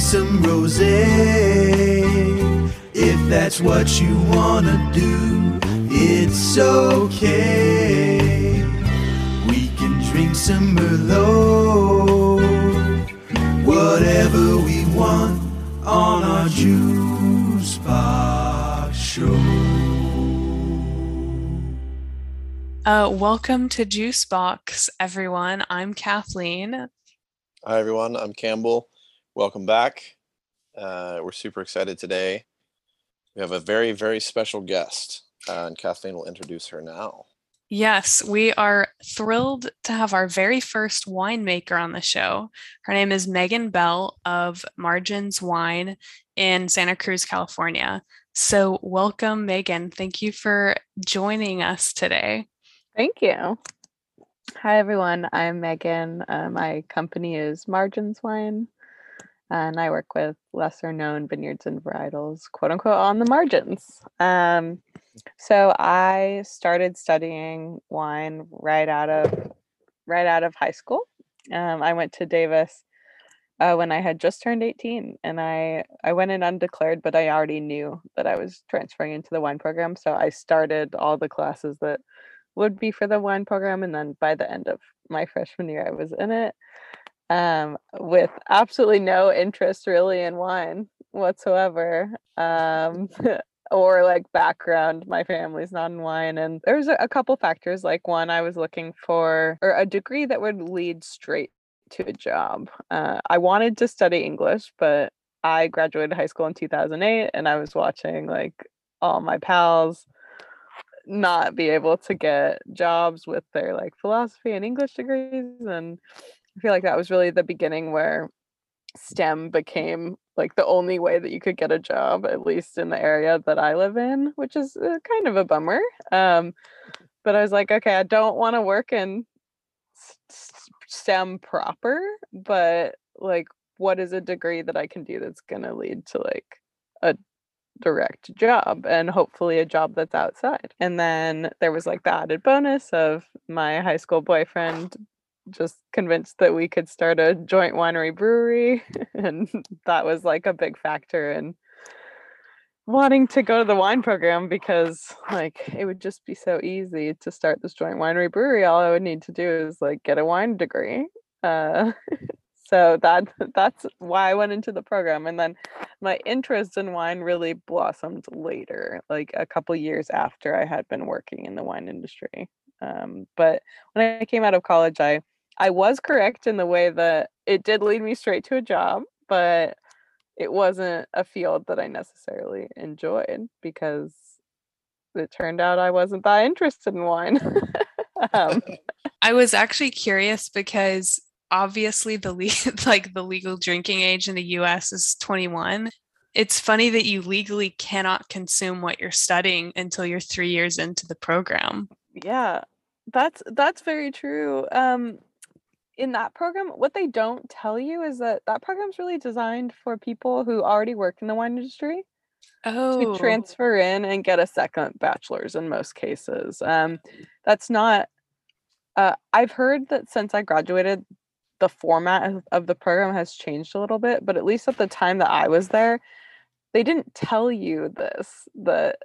drink some rosé. If that's what you wanna do, it's okay. We can drink some Merlot, whatever we want on our Juice Box show. Welcome to Juice Box, everyone. I'm Kathleen. Hi, everyone. I'm Campbell. Welcome back. We're super excited today. We have a very, very special guest, and Kathleen will introduce her now. Yes, we are thrilled to have our very first winemaker on the show. Her name is Megan Bell of Margins Wine in Santa Cruz, California. So welcome, Megan. Thank you for joining us today. Thank you. Hi, everyone. I'm Megan. My company is Margins Wine, and I work with lesser-known vineyards and varietals, quote-unquote, on the margins. So I started studying wine right out of high school. I went to Davis when I had just turned 18, and I went in undeclared, but I already knew that I was transferring into the wine program, so I started all the classes that would be for the wine program, and then by the end of my freshman year I was in it with absolutely no interest really in wine whatsoever, or like background. My family's not in wine, and there's a couple factors. Like, one, I was looking for a degree that would lead straight to a job. I wanted to study English, but I graduated high school in 2008, and I was watching like all my pals not be able to get jobs with their like philosophy and English degrees, and I feel like that was really the beginning where STEM became like the only way that you could get a job, at least in the area that I live in, which is kind of a bummer. But I was like, okay, I don't want to work in STEM proper, but like, what is a degree that I can do that's gonna lead to like a direct job, and hopefully a job that's outside? And then there was like the added bonus of my high school boyfriend just convinced that we could start a joint winery brewery, and that was like a big factor in wanting to go to the wine program, because like it would just be so easy to start this joint winery brewery. All I would need to do is like get a wine degree. So that's why I went into the program. And then my interest in wine really blossomed later, like a couple years after I had been working in the wine industry. But when I came out of college, I was correct in the way that it did lead me straight to a job, but it wasn't a field that I necessarily enjoyed, because it turned out I wasn't that interested in wine. I was actually curious because obviously the legal drinking age in the US is 21. It's funny that you legally cannot consume what you're studying until you're 3 years into the program. Yeah, that's very true. In that program, what they don't tell you is that program's really designed for people who already work in the wine industry. Oh. To transfer in and get a second bachelor's in most cases. That's not, I've heard that since I graduated, the format of the program has changed a little bit, but at least at the time that I was there, they didn't tell you this, that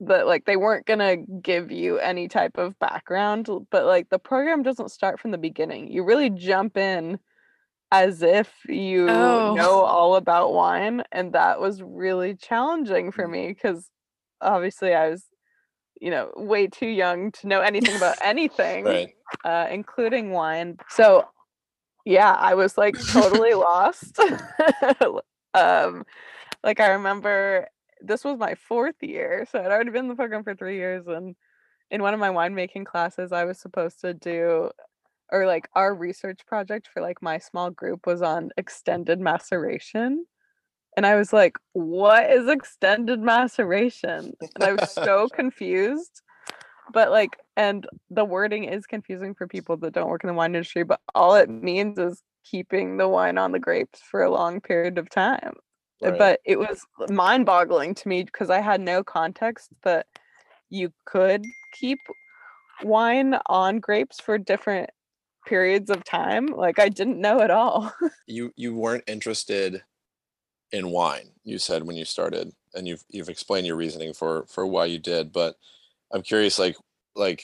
like they weren't gonna give you any type of background, but like the program doesn't start from the beginning. You really jump in as if you know all about wine, and that was really challenging for me, because obviously I was, way too young to know anything about anything, right, including wine. So yeah, I was like totally lost. Like I remember this was my fourth year, so I'd already been in the program for 3 years, and in one of my winemaking classes, I was supposed to do, or like our research project for like my small group was on extended maceration. And I was like, what is extended maceration? And I was so confused. But like, and the wording is confusing for people that don't work in the wine industry, but all it means is keeping the wine on the grapes for a long period of time. Right. But it was mind-boggling to me, because I had no context that you could keep wine on grapes for different periods of time. Like I didn't know at all. You weren't interested in wine, you said when you started, and you've explained your reasoning for why you did, but I'm curious, like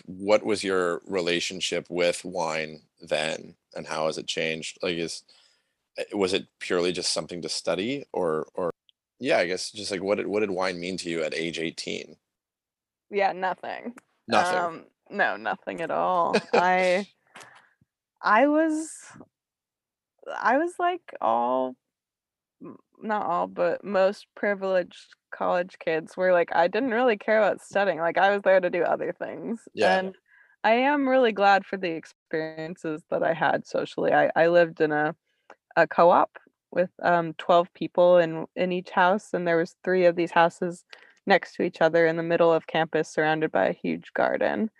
what was your relationship with wine then, and how has it changed? Like, was it purely just something to study, or yeah, I guess just like what did wine mean to you at age 18? Yeah, nothing. No, nothing at all. I was like not all, but most privileged college kids, where like I didn't really care about studying. Like, I was there to do other things. Yeah. And I am really glad for the experiences that I had socially. I lived in a co-op with 12 people in each house, and there was 3 of these houses next to each other in the middle of campus, surrounded by a huge garden.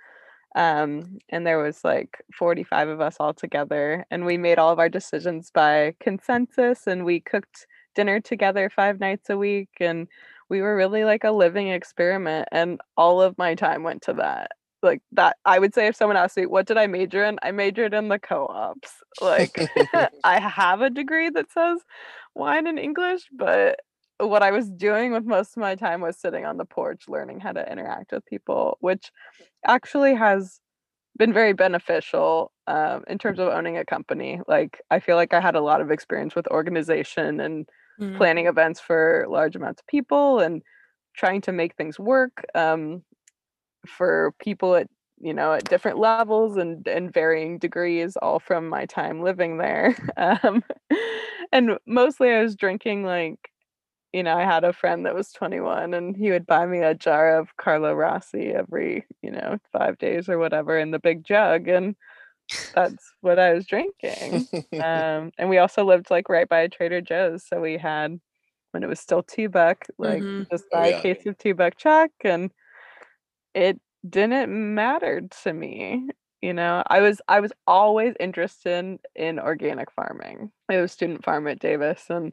And there was like 45 of us all together, and we made all of our decisions by consensus, and we cooked dinner together 5 nights a week, and we were really like a living experiment, and all of my time went to that. Like, that I would say, if someone asked me what did I major in, I majored in the co-ops. Like, I have a degree that says wine and English, but what I was doing with most of my time was sitting on the porch learning how to interact with people, which actually has been very beneficial in terms of owning a company. Like, I feel like I had a lot of experience with organization and planning events for large amounts of people and trying to make things work for people at, you know, at different levels and varying degrees, all from my time living there. And mostly I was drinking, like, you know, I had a friend that was 21, and he would buy me a jar of Carlo Rossi every, you know, 5 days or whatever in the big jug. And that's what I was drinking. And we also lived like right by a Trader Joe's. So we had, when it was still $2, like just buy a case of $2 chuck. And it didn't matter to me. You know, I was always interested in organic farming. I was student farm at Davis, and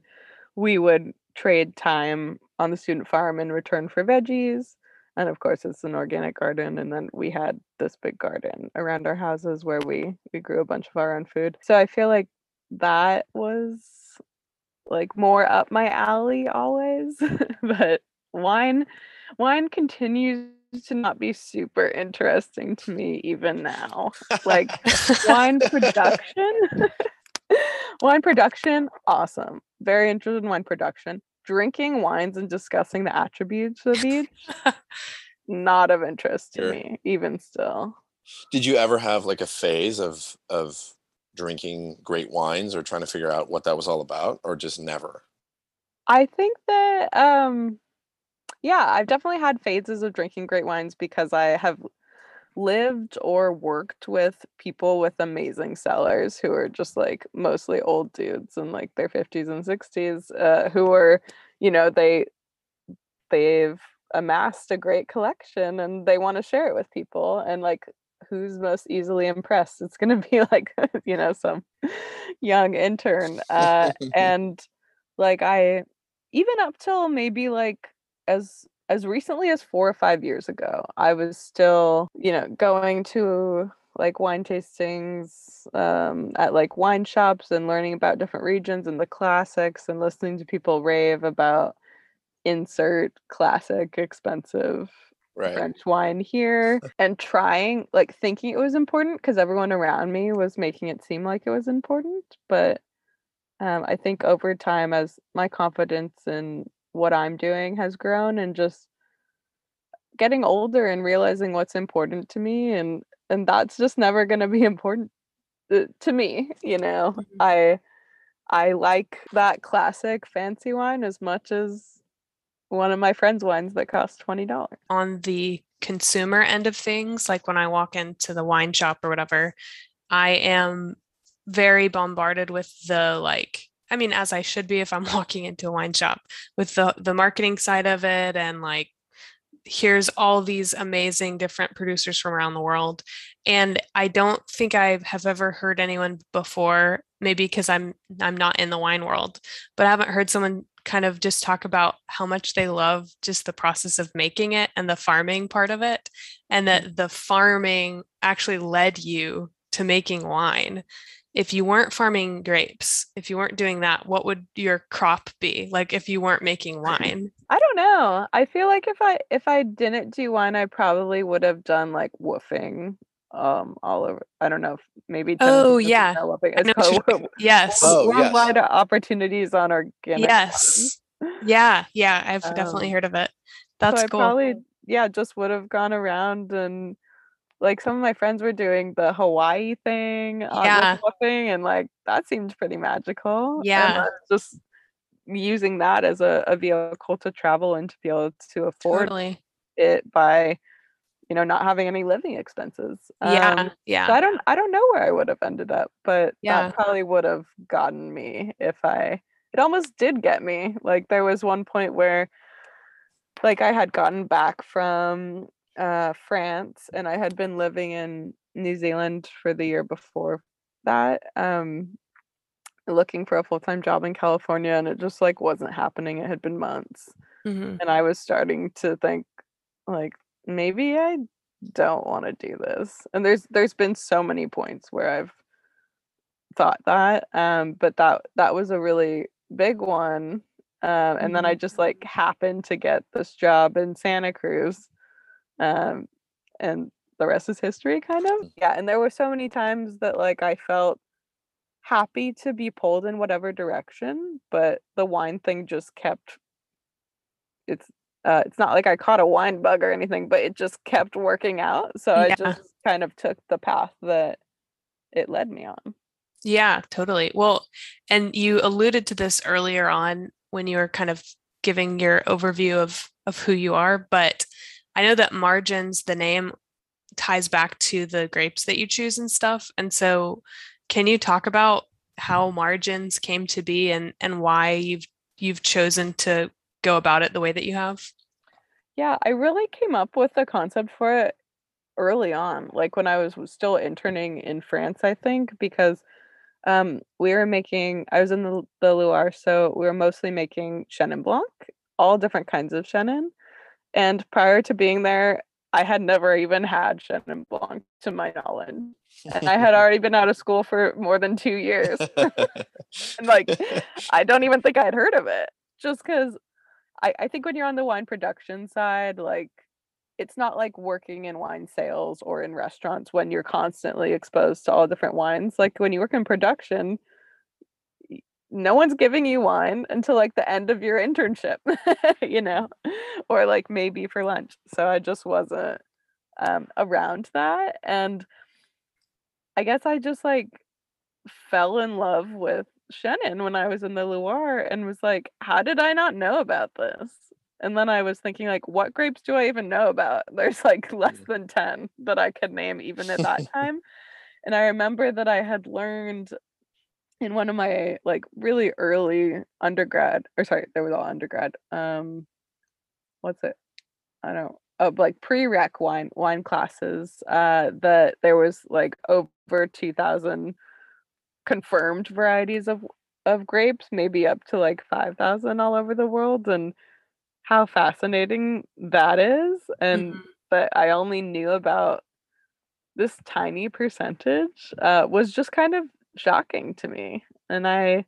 we would trade time on the student farm in return for veggies. And of course, it's an organic garden. And then we had this big garden around our houses where we grew a bunch of our own food. So I feel like that was like more up my alley always. But wine continues to not be super interesting to me even now. Like, wine production, awesome. Very interested in wine production. Drinking wines and discussing the attributes of each, not of interest to me, even still. Did you ever have like a phase of drinking great wines or trying to figure out what that was all about, or just never? I think that, I've definitely had phases of drinking great wines because I have lived or worked with people with amazing cellars who are just like mostly old dudes in like their 50s and 60s who are, you know, they've amassed a great collection and they want to share it with people. And like, who's most easily impressed? It's going to be like, you know, some young intern. And like, I, even up till maybe like as recently as 4 or 5 years ago, I was still, you know, going to like wine tastings at like wine shops and learning about different regions and the classics and listening to people rave about insert classic expensive French wine here, and trying, like, thinking it was important because everyone around me was making it seem like it was important. But I think over time, as my confidence in what I'm doing has grown, and just getting older and realizing what's important to me, and that's just never going to be important to me, you know. I like that classic fancy wine as much as one of my friends' wines that cost $20. On the consumer end of things, like when I walk into the wine shop or whatever, I am very bombarded with the, like, I mean, as I should be if I'm walking into a wine shop, with the marketing side of it, and like, here's all these amazing different producers from around the world. And I don't think I have ever heard anyone before, maybe because I'm not in the wine world, but I haven't heard someone kind of just talk about how much they love just the process of making it and the farming part of it, and that the farming actually led you to making wine. if you weren't farming grapes, if you weren't doing that, what would your crop be? Like if you weren't making wine? I don't know. I feel like if I didn't do wine, I probably would have done like woofing all over. I don't know. Maybe. Oh yeah. Yes. Worldwide opportunities on organic. Yes. Wine. Yeah. Yeah. I've definitely heard of it. That's so cool. I probably just would have gone around and like some of my friends were doing the Hawaii thing and like that seemed pretty magical. Yeah. And just using that as a vehicle to travel and to be able to afford it by, you know, not having any living expenses. So I don't know where I would have ended up, but that probably would have gotten me it almost did get me. Like there was one point where like I had gotten back from France and I had been living in New Zealand for the year before that, looking for a full-time job in California, and it just like wasn't happening. It had been months. Mm-hmm. And I was starting to think like maybe I don't want to do this. And there's been so many points where I've thought that, but that was a really big one. And then I just like happened to get this job in Santa Cruz, and the rest is history kind of. Yeah. And there were so many times that like I felt happy to be pulled in whatever direction, but the wine thing just kept, it's not like I caught a wine bug or anything, but it just kept working out. So I just kind of took the path that it led me on. Yeah, totally. Well, and you alluded to this earlier on when you were kind of giving your overview of who you are, but I know that Margins, the name, ties back to the grapes that you choose and stuff. And so can you talk about how Margins came to be and why you've chosen to go about it the way that you have? Yeah, I really came up with the concept for it early on, like when I was still interning in France, I think, because I was in the Loire, so we were mostly making Chenin Blanc, all different kinds of Chenin. And prior to being there, I had never even had Chenin Blanc to my knowledge. And I had already been out of school for more than 2 years. And like, I don't even think I'd heard of it, just because I think when you're on the wine production side, like, it's not like working in wine sales or in restaurants when you're constantly exposed to all different wines. Like when you work in production, no one's giving you wine until like the end of your internship, you know, or like maybe for lunch. So I just wasn't around that. And I guess I just like fell in love with Chenin when I was in the Loire and was like, how did I not know about this? And then I was thinking, like, what grapes do I even know about? There's like less than 10 that I could name even at that time. And I remember that I had learned in one of my like really early undergrad. Pre-rec wine classes, that there was like over 2,000 confirmed varieties of grapes, maybe up to like 5,000 all over the world. And how fascinating that is. And but I only knew about this tiny percentage, was just kind of shocking to me. And I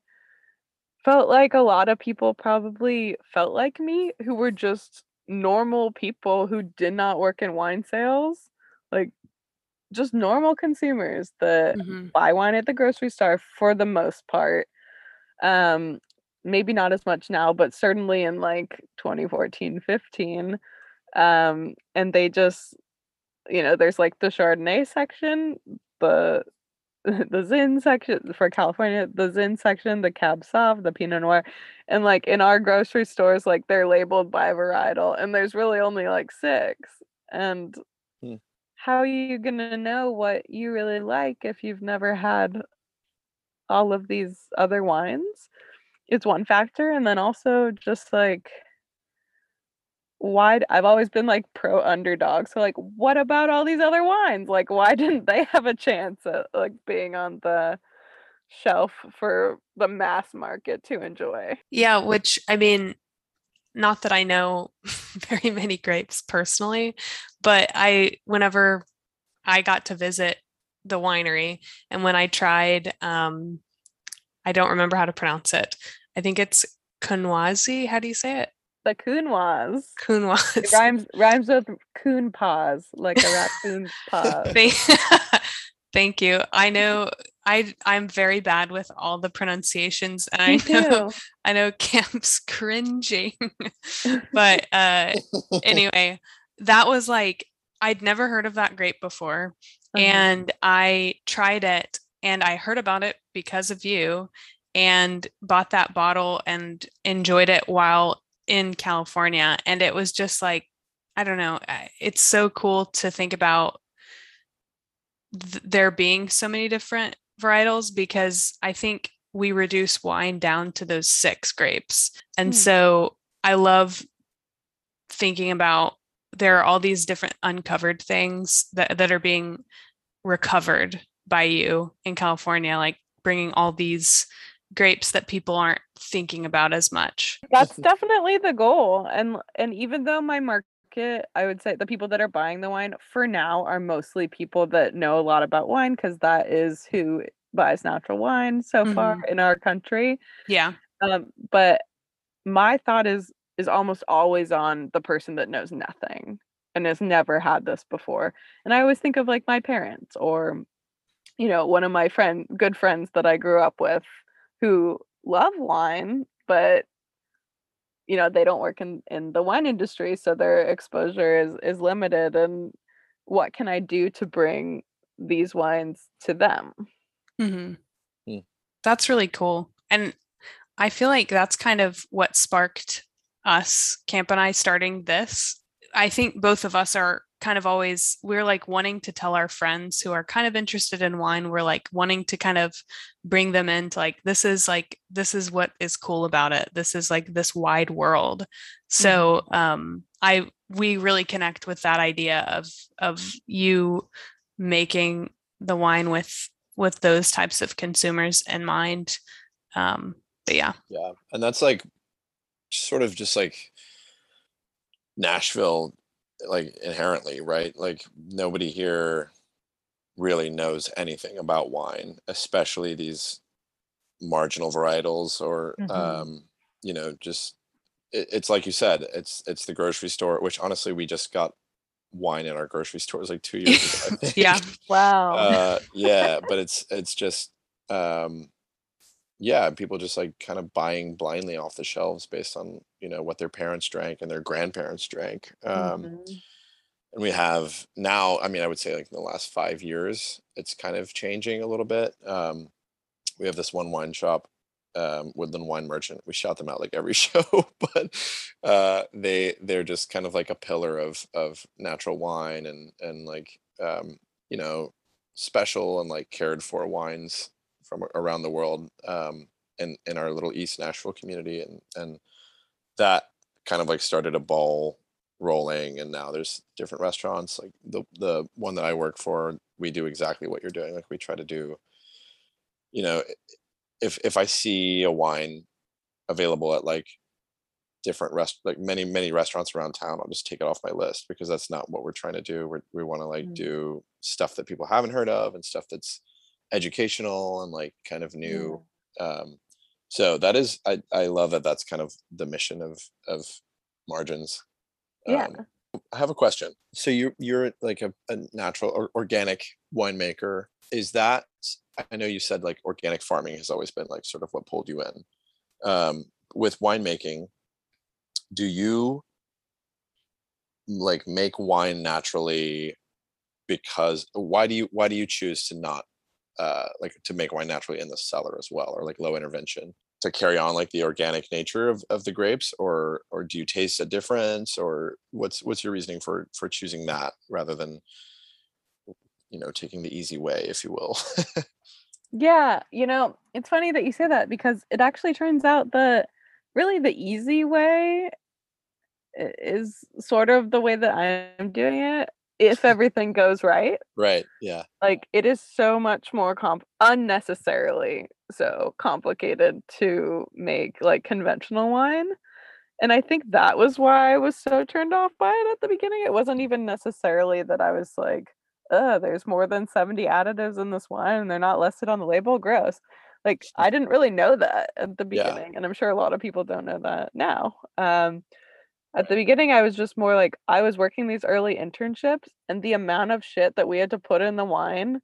felt like a lot of people probably felt like me, who were just normal people who did not work in wine sales, like just normal consumers that buy wine at the grocery store for the most part. Maybe not as much now, but certainly in like 2014, 15. And they just, you know, there's like the Chardonnay section, the Zin section for California, the Zin section, the Cab Sauv, the Pinot Noir. And like in our grocery stores, like they're labeled by varietal and there's really only like 6. And how are you going to know what you really like if you've never had all of these other wines? It's one factor. And then also just like, why I've always been like pro underdog. So like, what about all these other wines? Like, why didn't they have a chance at like being on the shelf for the mass market to enjoy? Yeah. Which, I mean, not that I know very many grapes personally, but whenever I got to visit the winery. And when I tried, I don't remember how to pronounce it. I think it's Kunwazi. How do you say it? The Kunwaz. Kunwaz. It rhymes with coon paws, like a raccoon's paws. Thank you. I know I'm very bad with all the pronunciations, and I know Camp's cringing. But anyway, that was like, I'd never heard of that grape before. Uh-huh. And I tried it, and I heard about it because of you, and bought that bottle and enjoyed it while in California. And it was just like, I don't know, it's so cool to think about there being so many different varietals, because I think we reduce wine down to those 6 grapes. And so I love thinking about there are all these different uncovered things that are being recovered by you in California, like bringing all these grapes that people aren't thinking about as much. That's definitely the goal. And even though my market, I would say the people that are buying the wine for now are mostly people that know a lot about wine, because that is who buys natural wine so far in our country. Yeah. But my thought is almost always on the person that knows nothing and has never had this before. And I always think of like my parents, or, you know, one of my good friends that I grew up with who love wine, but, you know, they don't work in the wine industry, so their exposure is limited. And what can I do to bring these wines to them? Mm-hmm. That's really cool. And I feel like that's kind of what sparked us, Camp and I, starting this. I think both of us are kind of always, we're like wanting to tell our friends who are kind of interested in wine, we're like wanting to kind of bring them into like, this is what is cool about it. This is like this wide world. So we really connect with that idea of you making the wine with those types of consumers in mind. But yeah. Yeah. And that's like, sort of just like Nashville, like inherently, right? Like nobody here really knows anything about wine, especially these marginal varietals, or you know, just it's like you said, it's the grocery store, which honestly we just got wine in our grocery stores like 2 years ago. Yeah. Wow. Yeah, but it's just yeah, people just like kind of buying blindly off the shelves based on, you know, what their parents drank and their grandparents drank. And we have now, I mean, I would say like in the last 5 years, it's kind of changing a little bit. We have this one wine shop, Woodland Wine Merchant. We shout them out like every show, but they're just kind of like a pillar of natural wine and like, you know, special and like cared for wines from around the world, and in our little East Nashville community, and that kind of like started a ball rolling, and now there's different restaurants. Like the one that I work for, we do exactly what you're doing. Like we try to do, you know, if I see a wine available at like different like many restaurants around town, I'll just take it off my list, because that's not what we're trying to do. We want to like do stuff that people haven't heard of, and stuff that's educational and like kind of new. So that is, I love that. That's kind of the mission of Margins. Yeah. I have a question. So you're like a natural or organic winemaker. Is that, I know you said like organic farming has always been like sort of what pulled you in. With winemaking, do you like make wine naturally? Because why do you choose to not like to make wine naturally in the cellar as well, or like low intervention, to carry on like the organic nature of the grapes, or do you taste a difference, or what's your reasoning for choosing that rather than, you know, taking the easy way, if you will? Yeah, you know, it's funny that you say that, because it actually turns out that really the easy way is sort of the way that I'm doing it, if everything goes right. Right. Yeah. Like it is so much more unnecessarily so complicated to make like conventional wine. And I think that was why I was so turned off by it at the beginning. It wasn't even necessarily that I was like, there's more than 70 additives in this wine and they're not listed on the label. Gross. Like, I didn't really know that at the beginning. Yeah. And I'm sure a lot of people don't know that now. At the beginning, I was just more like, I was working these early internships and the amount of shit that we had to put in the wine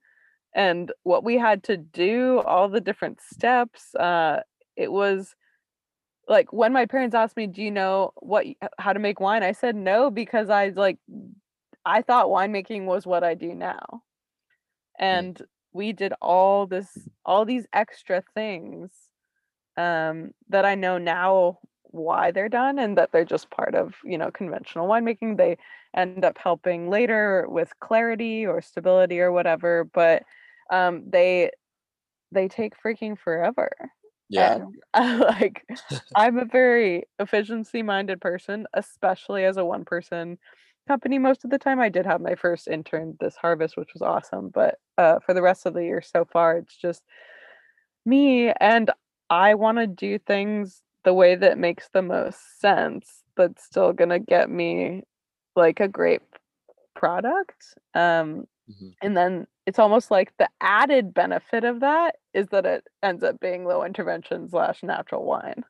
and what we had to do, all the different steps. It was like, when my parents asked me, do you know how to make wine? I said no, because I thought winemaking was what I do now. And we did all these extra things that I know now why they're done and that they're just part of, conventional winemaking. They end up helping later with clarity or stability or whatever, but they take freaking forever. Yeah. And, I'm a very efficiency minded person, especially as a one person company most of the time. I did have my first intern this harvest, which was awesome, but for the rest of the year so far, it's just me, and I want to do things the way that makes the most sense that's still gonna get me a great product. And then it's almost like the added benefit of that is that it ends up being low intervention / natural wine.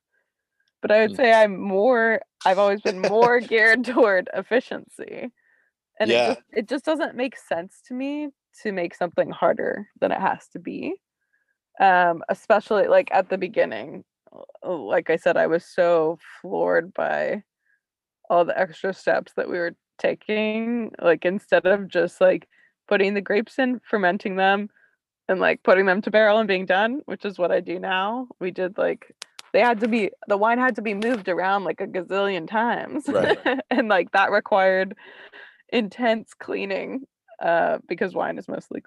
But I would say I've always been more geared toward efficiency. And it just doesn't make sense to me to make something harder than it has to be. Especially at the beginning, like I said, I was so floored by all the extra steps that we were taking. Instead of just putting the grapes in, fermenting them, and putting them to barrel and being done, which is what I do now. We did the wine had to be moved around a gazillion times. Right. And that required intense cleaning, because wine is mostly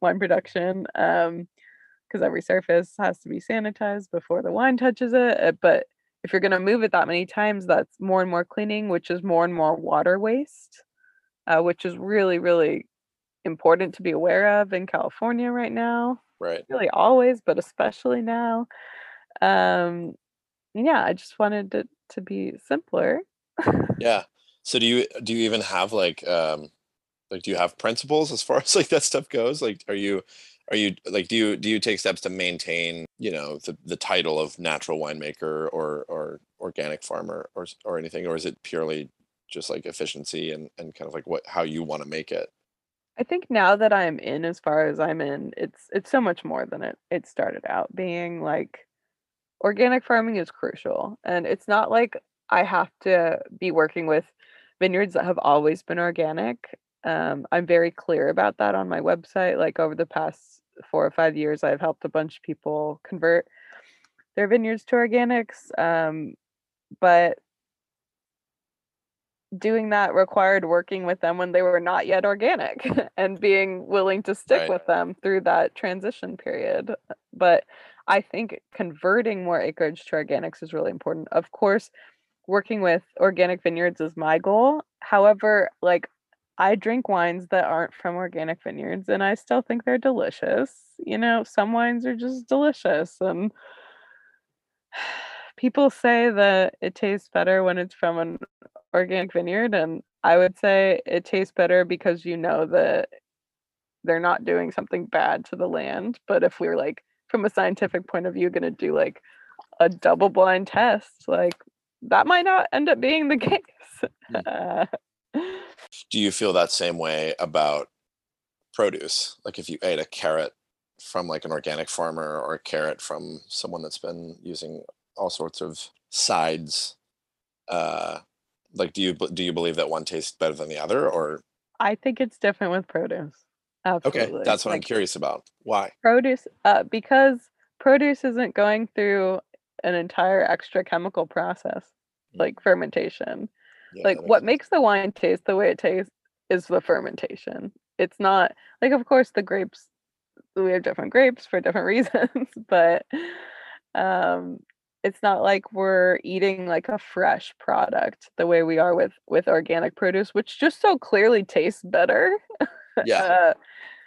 wine production, because every surface has to be sanitized before the wine touches it. But if you're going to move it that many times, that's more and more cleaning, which is more and more water waste, which is really, really important to be aware of in California right now. Right. Really always, but especially now. I just wanted it to be simpler. Yeah. So do you even have do you have principles as far as that stuff goes? Do you take steps to maintain, the title of natural winemaker or organic farmer or anything, or is it purely just efficiency and kind of how you want to make it? I think now that I'm in, as far as I'm in, it's so much more than it started out being. Organic farming is crucial, and it's not I have to be working with vineyards that have always been organic. I'm very clear about that on my website. Over the past 4 or 5 years, I've helped a bunch of people convert their vineyards to organics. But doing that required working with them when they were not yet organic and being willing to stick with them through that transition period. But I think converting more acreage to organics is really important. Of course, working with organic vineyards is my goal. However, I drink wines that aren't from organic vineyards and I still think they're delicious. Some wines are just delicious, and people say that it tastes better when it's from an organic vineyard, and I would say it tastes better because that they're not doing something bad to the land. But if we're from a scientific point of view gonna do a double blind test, that might not end up being the case. Do you feel that same way about produce? If you ate a carrot from an organic farmer or a carrot from someone that's been using all sorts of sides, do you believe that one tastes better than the other? Or I think it's different with produce. Absolutely. Okay, that's what I'm curious about. Why? Produce, because produce isn't going through an entire extra chemical process fermentation. Yeah, what makes the wine taste the way it tastes is the fermentation. It's not of course the grapes, we have different grapes for different reasons, but it's not we're eating a fresh product the way we are with organic produce, which just so clearly tastes better. Yeah.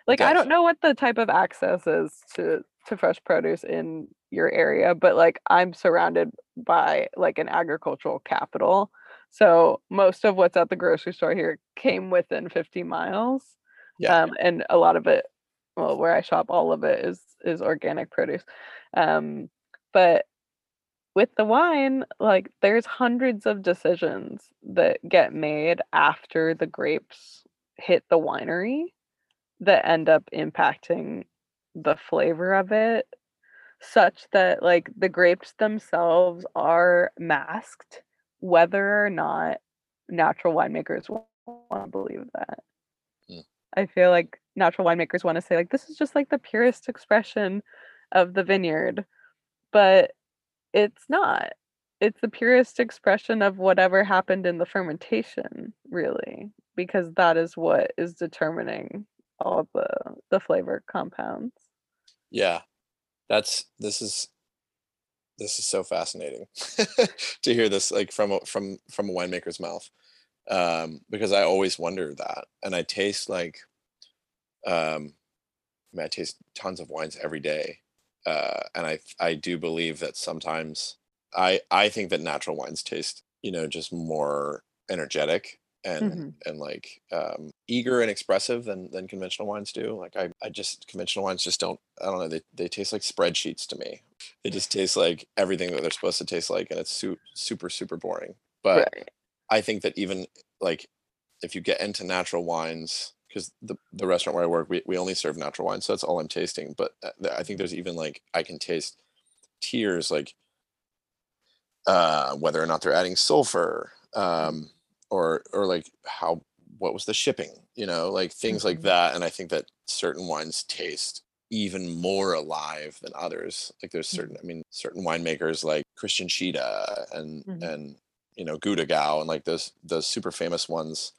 I don't know what the type of access is to fresh produce in your area, but I'm surrounded by an agricultural capital. So most of what's at the grocery store here came within 50 miles. Yeah. And a lot of it, well, where I shop, all of it is organic produce. But with the wine, like, there's hundreds of decisions that get made after the grapes hit the winery that end up impacting the flavor of it, such that, like, the grapes themselves are masked, whether or not natural winemakers want to believe that. Mm. I feel like natural winemakers want to say, like, this is just, like, the purest expression of the vineyard, but it's not. It's the purest expression of whatever happened in the fermentation, really, because that is what is determining all the flavor compounds. Yeah, this is so fascinating to hear this, like, from a winemaker's mouth, because I always wonder that, and I taste like, I mean, I taste tons of wines every day. And I do believe that sometimes I think that natural wines taste, you know, just more energetic and like eager and expressive than conventional wines do. Like conventional wines just don't, I don't know, they taste like spreadsheets to me. They just taste like everything that they're supposed to taste like, and it's super, super boring. But right. I think that even like if you get into natural wines, because the restaurant where I work, we only serve natural wine, so that's all I'm tasting. But I think there's even like, I can taste tears, like whether or not they're adding sulfur, or like what was the shipping, you know, like things like that. And I think that certain wines taste even more alive than others. Like there's certain, I mean, certain winemakers like Christian Tschida and you know, Gut Oggau, and like those super famous ones.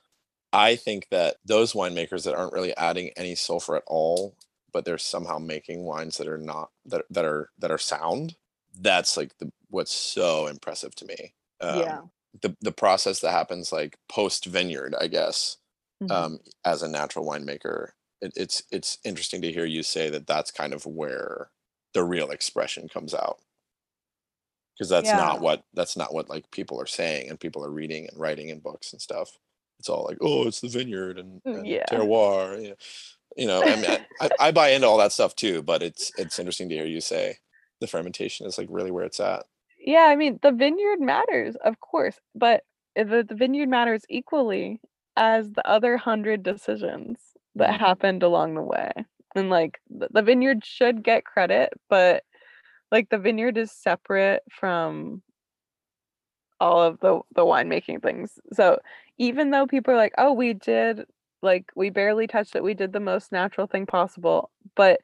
I think that those winemakers that aren't really adding any sulfur at all, but they're somehow making wines that are not that are sound. That's like what's so impressive to me. Yeah. The process that happens like post vineyard, I guess, as a natural winemaker, it's interesting to hear you say that that's kind of where the real expression comes out, because that's not what like people are saying and people are reading and writing in books and stuff. It's all like, oh, it's the vineyard and terroir, you know. I mean, I buy into all that stuff too, but it's interesting to hear you say the fermentation is like really where it's at. Yeah, I mean, the vineyard matters, of course, but the vineyard matters equally as the other 100 decisions that happened along the way. And like the vineyard should get credit, but like the vineyard is separate from all of the winemaking things. So even though people are like, oh, we did, like, we barely touched it, we did the most natural thing possible, but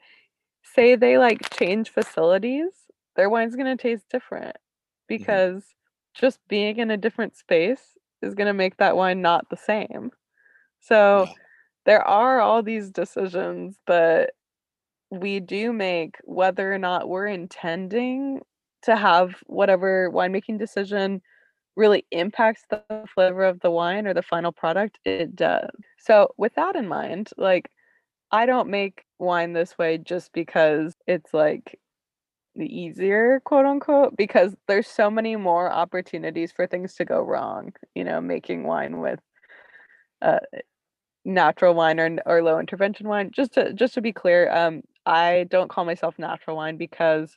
say they like change facilities, their wine's going to taste different, because just being in a different space is going to make that wine not the same. So there are all these decisions that we do make, whether or not we're intending to have whatever winemaking decision really impacts the flavor of the wine or the final product, it does. So with that in mind, like, I don't make wine this way just because it's like the easier, quote unquote, because there's so many more opportunities for things to go wrong, you know, making wine with natural wine or low intervention wine. Just to be clear, I don't call myself natural wine because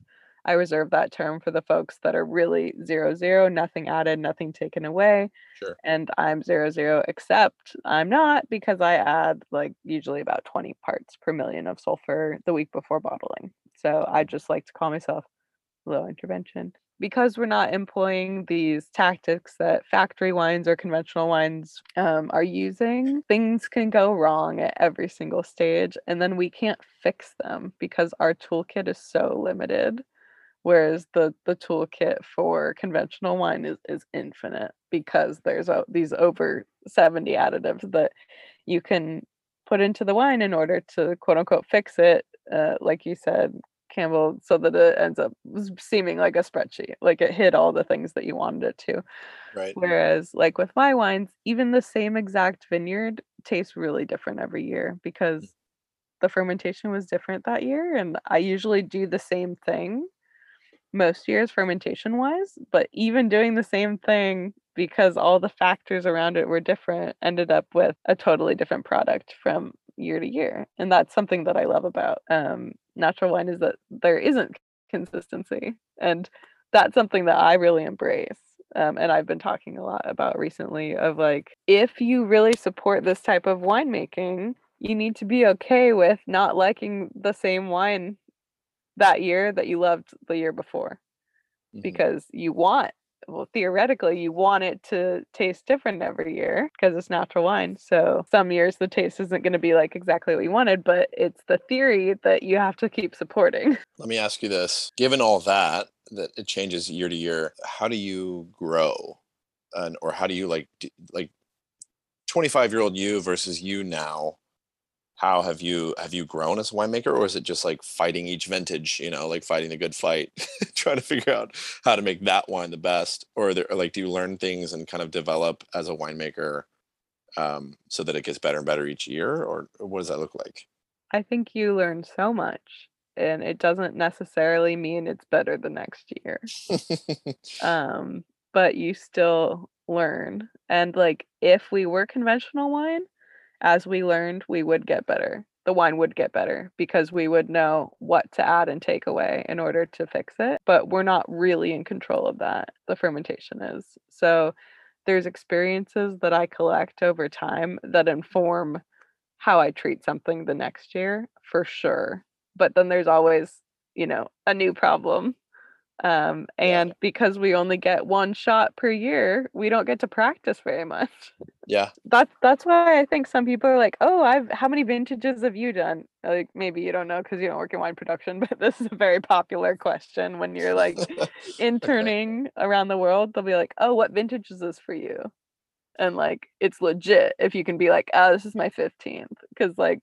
I reserve that term for the folks that are really 0-0, nothing added, nothing taken away. Sure. And I'm 0-0, except I'm not, because I add like usually about 20 parts per million of sulfur the week before bottling. So I just like to call myself low intervention, because we're not employing these tactics that factory wines or conventional wines are using. Things can go wrong at every single stage, and then we can't fix them because our toolkit is so limited. Whereas the toolkit for conventional wine is infinite, because there's these over 70 additives that you can put into the wine in order to, quote unquote, fix it, like you said, Campbell, so that it ends up seeming like a spreadsheet, like it hid all the things that you wanted it to. Right. Whereas like with my wines, even the same exact vineyard tastes really different every year, because the fermentation was different that year. And I usually do the same thing most years fermentation wise, but even doing the same thing, because all the factors around it were different, ended up with a totally different product from year to year. And that's something that I love about natural wine, is that there isn't consistency. And that's something that I really embrace. And I've been talking a lot about recently of like, if you really support this type of winemaking, you need to be okay with not liking the same wine that year that you loved the year before, because you want, well, theoretically, you want it to taste different every year because it's natural wine. So some years the taste isn't going to be like exactly what you wanted, but it's the theory that you have to keep supporting. Let me ask you this. Given all that, that it changes year to year, how do you grow? And, or how do you like 25-year-old you versus you now? How have you grown as a winemaker, or is it just like fighting each vintage, you know, like fighting the good fight, trying to figure out how to make that wine the best? Or there, like, do you learn things and kind of develop as a winemaker so that it gets better and better each year? Or what does that look like? I think you learn so much, and it doesn't necessarily mean it's better the next year. But you still learn. And like, if we were conventional wine, as we learned, we would get better. The wine would get better because we would know what to add and take away in order to fix it. But we're not really in control of that. The fermentation is. So there's experiences that I collect over time that inform how I treat something the next year, for sure. But then there's always, you know, a new problem. And because we only get one shot per year, we don't get to practice very much. Yeah. That's why I think some people are like, oh, how many vintages have you done? Like, maybe you don't know because you don't work in wine production, but this is a very popular question when you're like interning around the world. They'll be like, oh, what vintage is this for you? And like, it's legit if you can be like, oh, this is my 15th. Because like,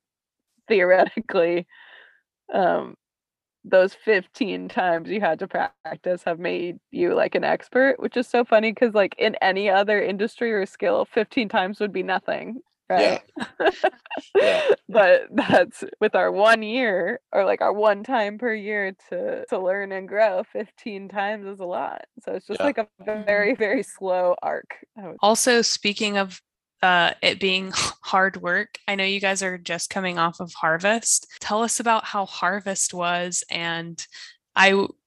theoretically, those 15 times you had to practice have made you like an expert, which is so funny because like in any other industry or skill, 15 times would be nothing, right? Yeah. Yeah. But that's with our 1 year, or like our one time per year to learn and grow. 15 times is a lot. So it's just like a very, very slow arc. Also, speaking of it being hard work, I know you guys are just coming off of harvest. Tell us about how harvest was. And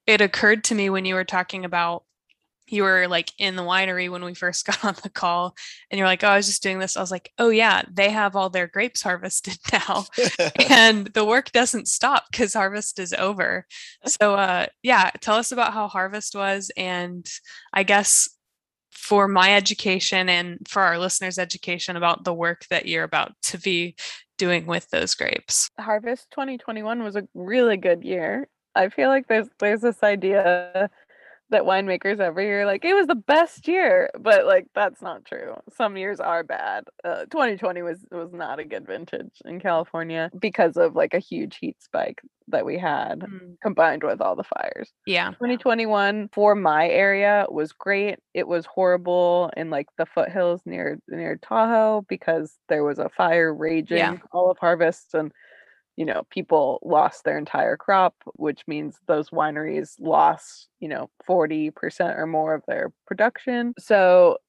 it occurred to me when you were talking about, you were like in the winery when we first got on the call, and you're like, oh, I was just doing this. I was like, oh yeah, they have all their grapes harvested now. And the work doesn't stop because harvest is over. So tell us about how harvest was. And I guess, for my education and for our listeners' education, about the work that you're about to be doing with those grapes. Harvest 2021 was a really good year. I feel like there's this idea that winemakers every year, like, it was the best year, but like, that's not true. Some years are bad. 2020 was not a good vintage in California because of like a huge heat spike that we had combined with all the fires. Yeah. 2021 for my area was great. It was horrible in like the foothills near Tahoe because there was a fire raging all of harvest, and you know, people lost their entire crop, which means those wineries lost, you know, 40% or more of their production. So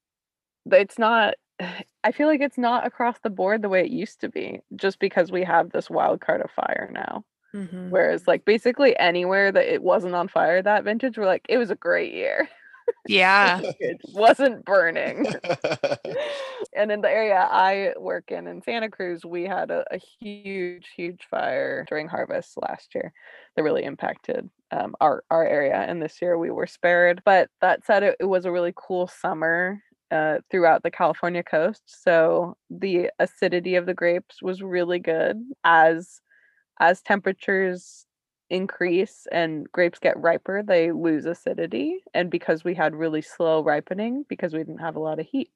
it's not, I feel like it's not across the board the way it used to be, just because we have this wild card of fire now. Mm-hmm. Whereas like basically anywhere that it wasn't on fire that vintage, we're like, it was a great year. Yeah. It wasn't burning. And in the area I work in Santa Cruz, we had a huge, huge fire during harvest last year that really impacted our area. And this year we were spared. But that said, it was a really cool summer throughout the California coast. So the acidity of the grapes was really good. As temperatures increase and grapes get riper, they lose acidity, and because we had really slow ripening because we didn't have a lot of heat,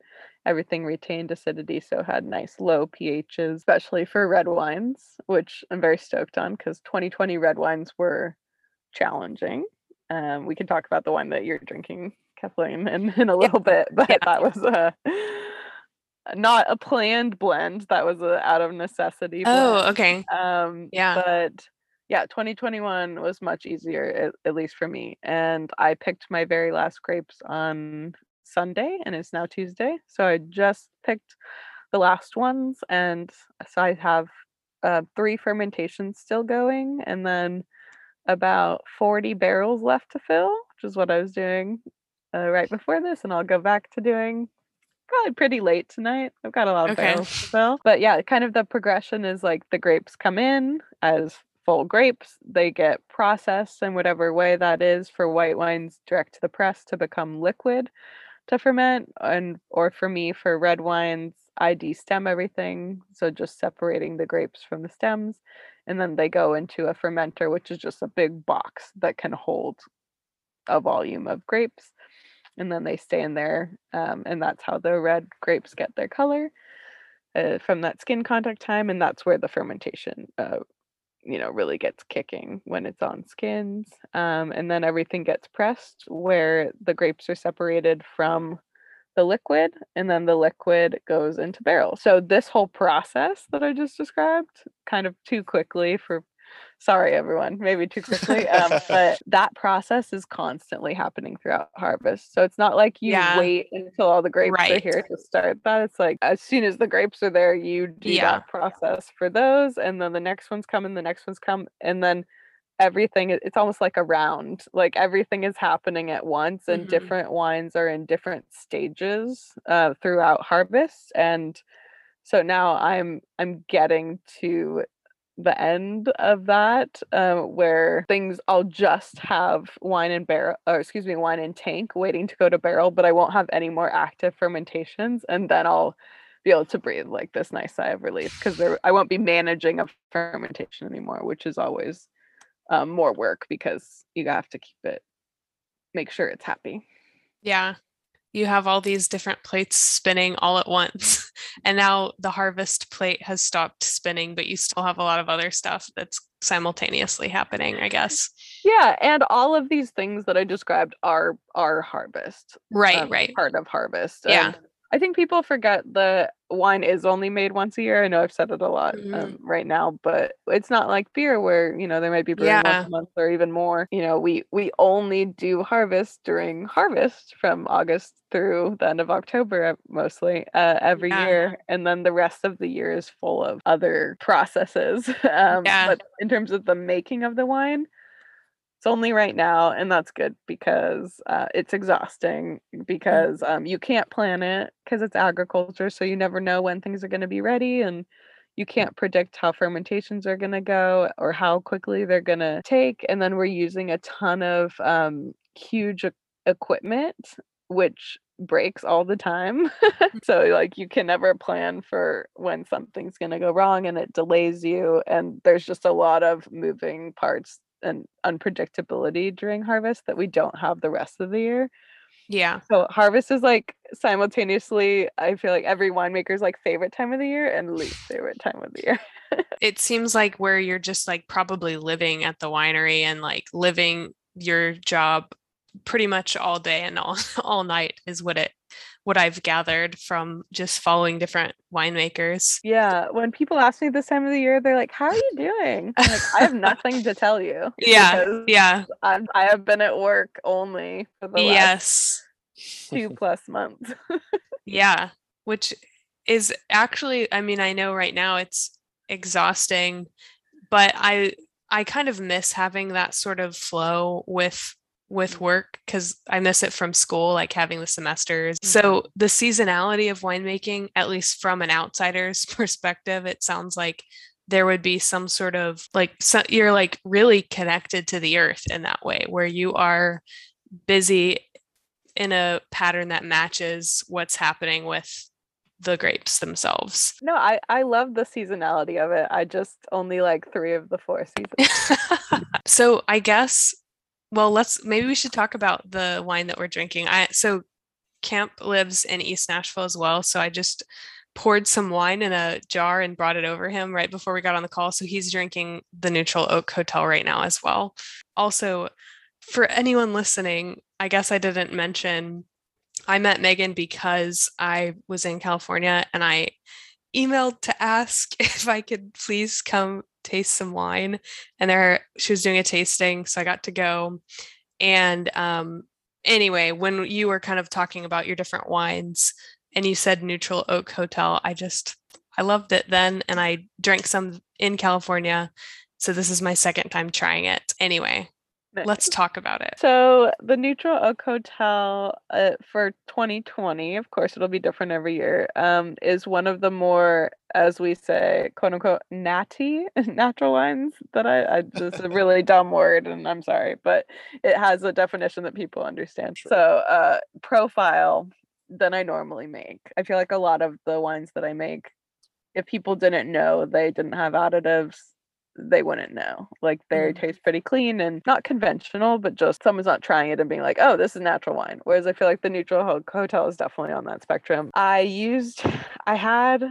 everything retained acidity, so had nice low pHs, especially for red wines, which I'm very stoked on because 2020 red wines were challenging. We can talk about the wine that you're drinking, Kathleen, in a little bit, but that was not a planned blend, that was a out of necessity blend. Oh, okay. But yeah, 2021 was much easier, at least for me. And I picked my very last grapes on Sunday, and it's now Tuesday. So I just picked the last ones. And so I have three fermentations still going, and then about 40 barrels left to fill, which is what I was doing right before this, and I'll go back to doing probably pretty late tonight. I've got a lot of barrels to fill. But yeah, kind of the progression is like the grapes come in as full grapes, they get processed in whatever way that is for white wines direct to the press to become liquid to ferment, and or for me for red wines I de-stem everything, so just separating the grapes from the stems, and then they go into a fermenter, which is just a big box that can hold a volume of grapes, and then they stay in there, and that's how the red grapes get their color from that skin contact time, and that's where the fermentation really gets kicking when it's on skins, and then everything gets pressed where the grapes are separated from the liquid, and then the liquid goes into barrels. So this whole process that I just described kind of too quickly for, sorry everyone, maybe too quickly, but that process is constantly happening throughout harvest. So it's not like you wait until all the grapes are here to start that. It's like as soon as the grapes are there, you do that process for those, and then the next ones come, and the next ones come, and then everything, it's almost like a round, like everything is happening at once, and different wines are in different stages throughout harvest. And so now I'm getting to the end of that where things, I'll just have wine in tank waiting to go to barrel, but I won't have any more active fermentations, and then I'll be able to breathe like this nice sigh of relief, because I won't be managing a fermentation anymore, which is always more work, because you have to make sure it's happy. Yeah. You have all these different plates spinning all at once. And now the harvest plate has stopped spinning, but you still have a lot of other stuff that's simultaneously happening, I guess. Yeah. And all of these things that I described are harvest. Right, right. Part of harvest. Yeah. And I think people forget that wine is only made once a year. I know I've said it a lot right now, but it's not like beer where, there might be brewing once a month or even more. We only do harvest during harvest from August through the end of October mostly every year. And then the rest of the year is full of other processes. But in terms of the making of the wine, it's only right now, and that's good because it's exhausting, because you can't plan it because it's agriculture, so you never know when things are going to be ready, and you can't predict how fermentations are going to go or how quickly they're going to take. And then we're using a ton of huge equipment, which breaks all the time. So you can never plan for when something's going to go wrong, and it delays you, and there's just a lot of moving parts and unpredictability during harvest that we don't have the rest of the year. Yeah. So harvest is simultaneously, I feel like every winemaker's favorite time of the year and least favorite time of the year. It seems like where you're just probably living at the winery and living your job pretty much all day and all night is what I've gathered from just following different winemakers. Yeah. When people ask me this time of the year, they're like, how are you doing? I'm like, I have nothing to tell you. Yeah. Yeah. I have been at work only for the last 2+ months. Yeah. Which is actually, I know right now it's exhausting, but I kind of miss having that sort of flow with work, because I miss it from school, having the semesters. So the seasonality of winemaking, at least from an outsider's perspective, it sounds like there would be some sort of you're really connected to the earth in that way, where you are busy in a pattern that matches what's happening with the grapes themselves. No, I love the seasonality of it. I just only like 3 of the 4 seasons. So I guess, well, maybe we should talk about the wine that we're drinking. So Camp lives in East Nashville as well. So I just poured some wine in a jar and brought it over him right before we got on the call. So he's drinking the Neutral Oak Hotel right now as well. Also, for anyone listening, I guess I didn't mention, I met Megan because I was in California and I emailed to ask if I could please come taste some wine, and there she was doing a tasting, so I got to go. And anyway, when you were kind of talking about your different wines and you said Neutral Oak Hotel, I just I loved it then, and I drank some in California. So this is my second time trying it. Anyway, nice. Let's talk about it. So the Neutral Oak Hotel for 2020, of course, it'll be different every year, is one of the more, as we say, quote unquote, natty natural wines that I just a really dumb word, and I'm sorry, but it has a definition that people understand. Sure. So profile than I normally make. I feel like a lot of the wines that I make, if people didn't know they didn't have additives, they wouldn't know. Like, they taste pretty clean and not conventional, but just someone's not trying it and being like, oh, this is natural wine. Whereas I feel like the Neutral Hotel is definitely on that spectrum. I had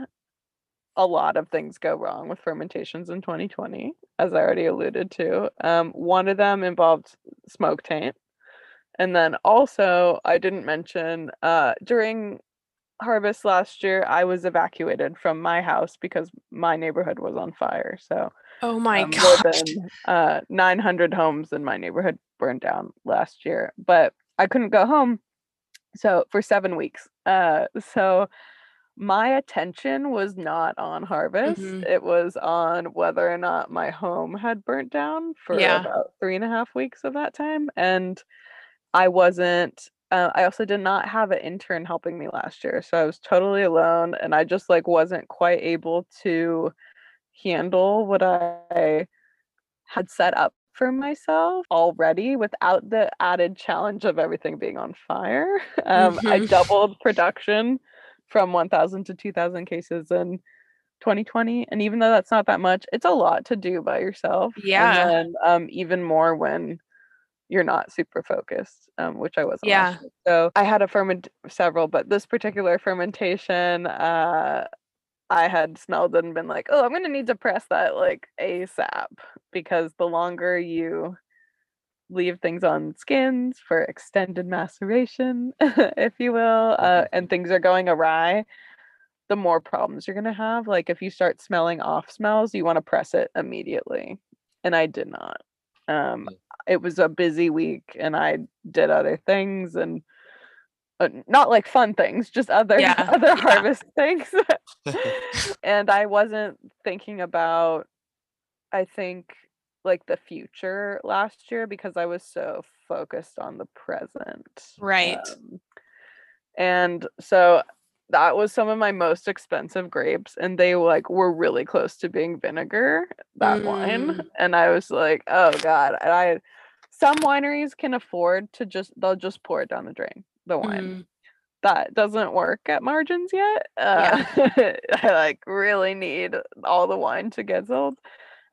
a lot of things go wrong with fermentations in 2020, as I already alluded to. One of them involved smoke taint. And then also, I didn't mention during harvest last year, I was evacuated from my house because my neighborhood was on fire. So, oh my God, more than 900 homes in my neighborhood burned down last year, but I couldn't go home. So for 7 weeks, so my attention was not on harvest. Mm-hmm. It was on whether or not my home had burnt down for about 3.5 weeks of that time. And I wasn't, I also did not have an intern helping me last year. So I was totally alone, and I just like wasn't quite able to handle what I had set up for myself already without the added challenge of everything being on fire. I doubled production from 1,000 to 2,000 cases in 2020. And even though that's not that much, it's a lot to do by yourself. Yeah. And then, even more when you're not super focused, which I wasn't. Yeah. So I had a several, but this particular fermentation, I had smelled and been like, oh, I'm going to need to press that like ASAP, because the longer you leave things on skins for extended maceration, if you will, and things are going awry, the more problems you're going to have. Like, if you start smelling off smells, you want to press it immediately. And I did not. It was a busy week, and I did other things, and not like fun things, just other harvest things. And I wasn't thinking about, I think, like the future last year, because I was so focused on the present. Right. And so that was some of my most expensive grapes, and they like were really close to being vinegar, that wine. And I was like, oh God. And some wineries can afford to they'll just pour it down the drain, the wine. That doesn't work at Margins yet. I like really need all the wine to get sold.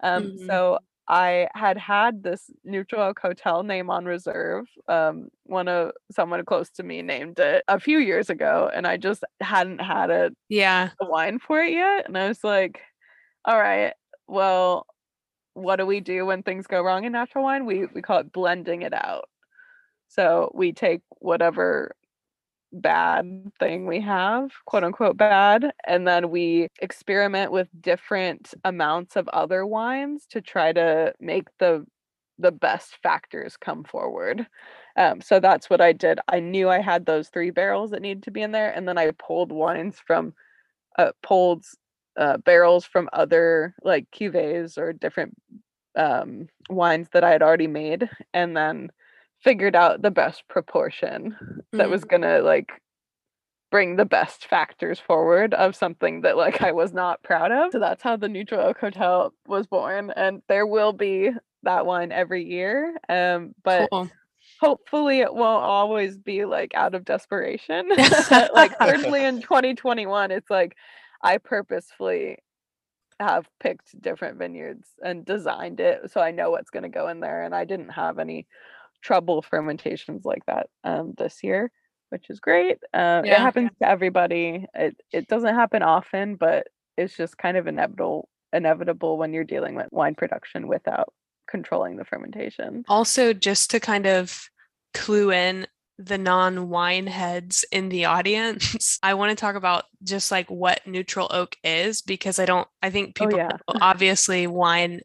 So I had this Neutral Oak Hotel name on reserve. Someone close to me named it a few years ago, and I just hadn't had a wine for it yet. And I was like, all right, well, what do we do when things go wrong in natural wine? We call it blending it out. So we take whatever bad thing we have, quote unquote bad, and then we experiment with different amounts of other wines to try to make the best factors come forward. So that's what I did. I knew I had those 3 barrels that needed to be in there, and then I pulled wines from barrels from other like cuvées or different wines that I had already made, and then figured out the best proportion that was gonna like bring the best factors forward of something that like I was not proud of. So that's how the Neutral Oak Hotel was born, and there will be that wine every year, but cool. Hopefully it won't always be like out of desperation. Like, certainly in 2021, it's like I purposefully have picked different vineyards and designed it so I know what's going to go in there, and I didn't have any trouble fermentations like that this year, which is great. It happens to everybody. It doesn't happen often, but it's just kind of inevitable when you're dealing with wine production without controlling the fermentation. Also, just to kind of clue in the non-wine heads in the audience, I want to talk about just like what neutral oak is, because I think people know, obviously wine,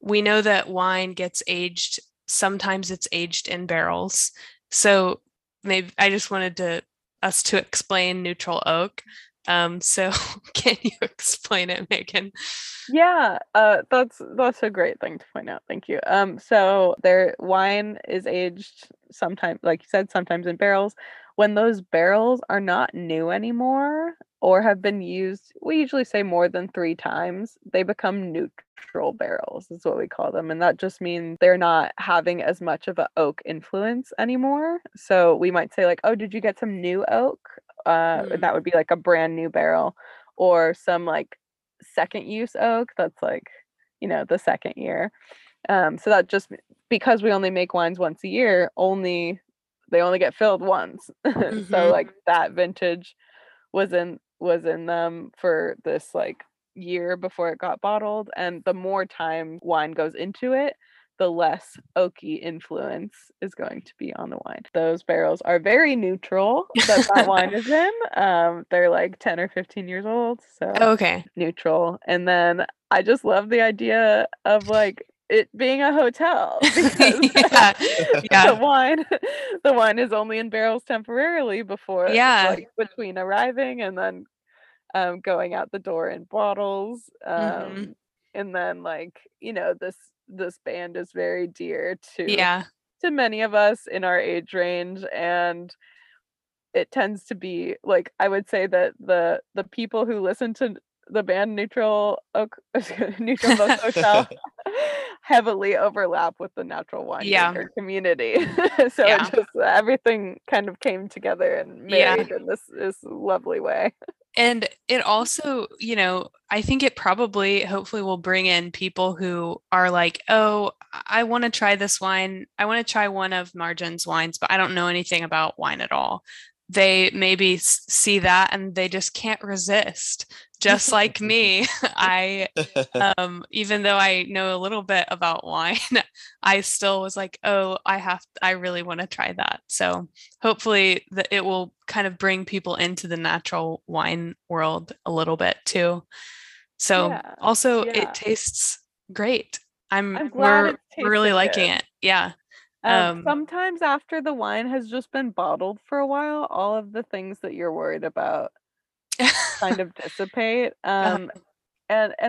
we know that wine gets aged. Sometimes it's aged in barrels. So maybe I just wanted us to explain neutral oak. So can you explain it, Megan? Yeah, that's a great thing to point out. Thank you. So their wine is aged sometimes, like you said, sometimes in barrels. When those barrels are not new anymore or have been used, we usually say more than 3 times, they become neutral barrels is what we call them. And that just means they're not having as much of an oak influence anymore. So we might say like, oh, did you get some new oak? And that would be like a brand new barrel, or some like second use oak that's like, you know, the second year. So that just because we only make wines once a year, they only get filled once. Mm-hmm. So like that vintage was in them for this like year before it got bottled. And the more time wine goes into it, the less oaky influence is going to be on the wine. Those barrels are very neutral that wine is in. They're like 10 or 15 years old. So okay, neutral. And then I just love the idea of like it being a hotel, because the wine is only in barrels temporarily before like between arriving and then going out the door in bottles. Mm-hmm. And then like, you know, this band is very dear to many of us in our age range, and it tends to be like, I would say that the people who listen to the band Neutral Milk Hotel heavily overlap with the natural wine community. So it just everything kind of came together and married in this lovely way. And it also, you know, I think it probably, hopefully will bring in people who are like, oh, I want to try this wine. I want to try one of Margins wines, but I don't know anything about wine at all. They maybe see that and they just can't resist. Just like me, I, even though I know a little bit about wine, I still was like, oh, I really want to try that. So hopefully that it will kind of bring people into the natural wine world a little bit too. So it tastes great. I'm glad we're really liking it. Yeah. Sometimes after the wine has just been bottled for a while, all of the things that you're worried about kind of dissipate. And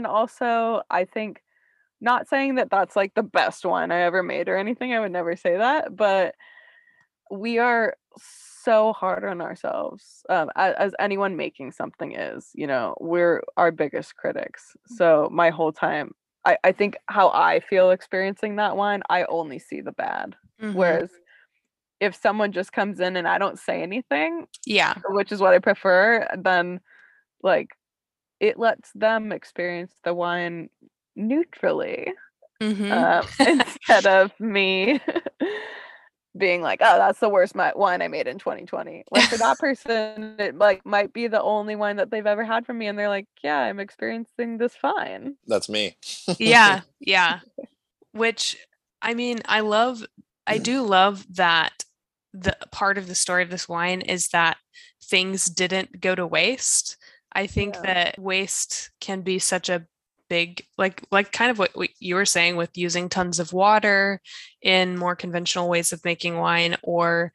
also I think, not saying that that's like the best wine I ever made or anything, I would never say that, but we are so hard on ourselves, as anyone making something is, you know, we're our biggest critics. So my whole time, I think how I feel experiencing that wine, I only see the bad. Mm-hmm. Whereas if someone just comes in and I don't say anything, which is what I prefer, then like it lets them experience the wine neutrally. Mm-hmm. Instead of me being like, oh, that's the worst wine I made in 2020. Like for that person, it like might be the only wine that they've ever had from me. And they're like, yeah, I'm experiencing this fine. That's me. Yeah. Yeah. Which, I mean, I do love that the part of the story of this wine is that things didn't go to waste. I think that waste can be such a big, like kind of what you were saying with using tons of water in more conventional ways of making wine, or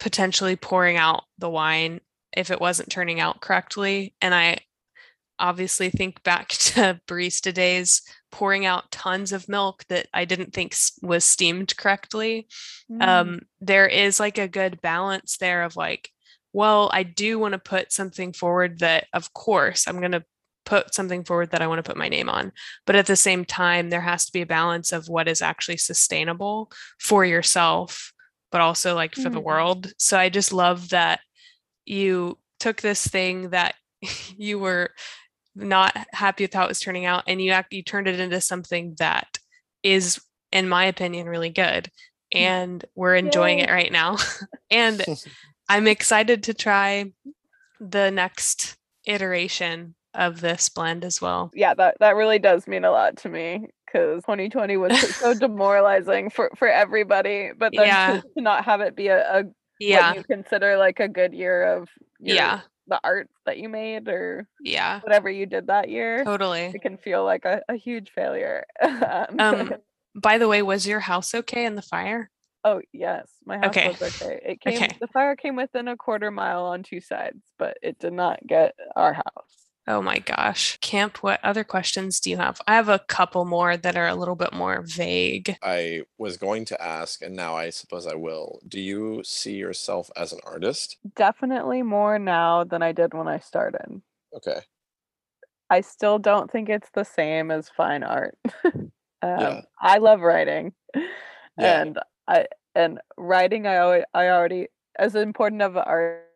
potentially pouring out the wine if it wasn't turning out correctly. And I obviously think back to barista days, pouring out tons of milk that I didn't think was steamed correctly. Mm. There is like a good balance there of like, well, I do want to put something forward that, of course, I'm going to put something forward that I want to put my name on. But at the same time, there has to be a balance of what is actually sustainable for yourself, but also like for the world. So I just love that you took this thing that you were not happy with how it was turning out, and you turned it into something that is, in my opinion, really good, and we're enjoying it right now. And I'm excited to try the next iteration of this blend as well. Yeah, that really does mean a lot to me, because 2020 was so demoralizing for everybody, but then to not have it be a what you consider like a good year of the art that you made, or whatever you did that year. Totally. It can feel like a huge failure. By the way, was your house okay in the fire? Oh, yes. My house was okay. It came, the fire came within a quarter mile on two sides, but it did not get our house. Oh my gosh. Camp, what other questions do you have? I have a couple more that are a little bit more vague. I was going to ask, and now I suppose I will. Do you see yourself as an artist? Definitely more now than I did when I started. Okay. I still don't think it's the same as fine art. I love writing. Yeah. And writing, I already, as important of an art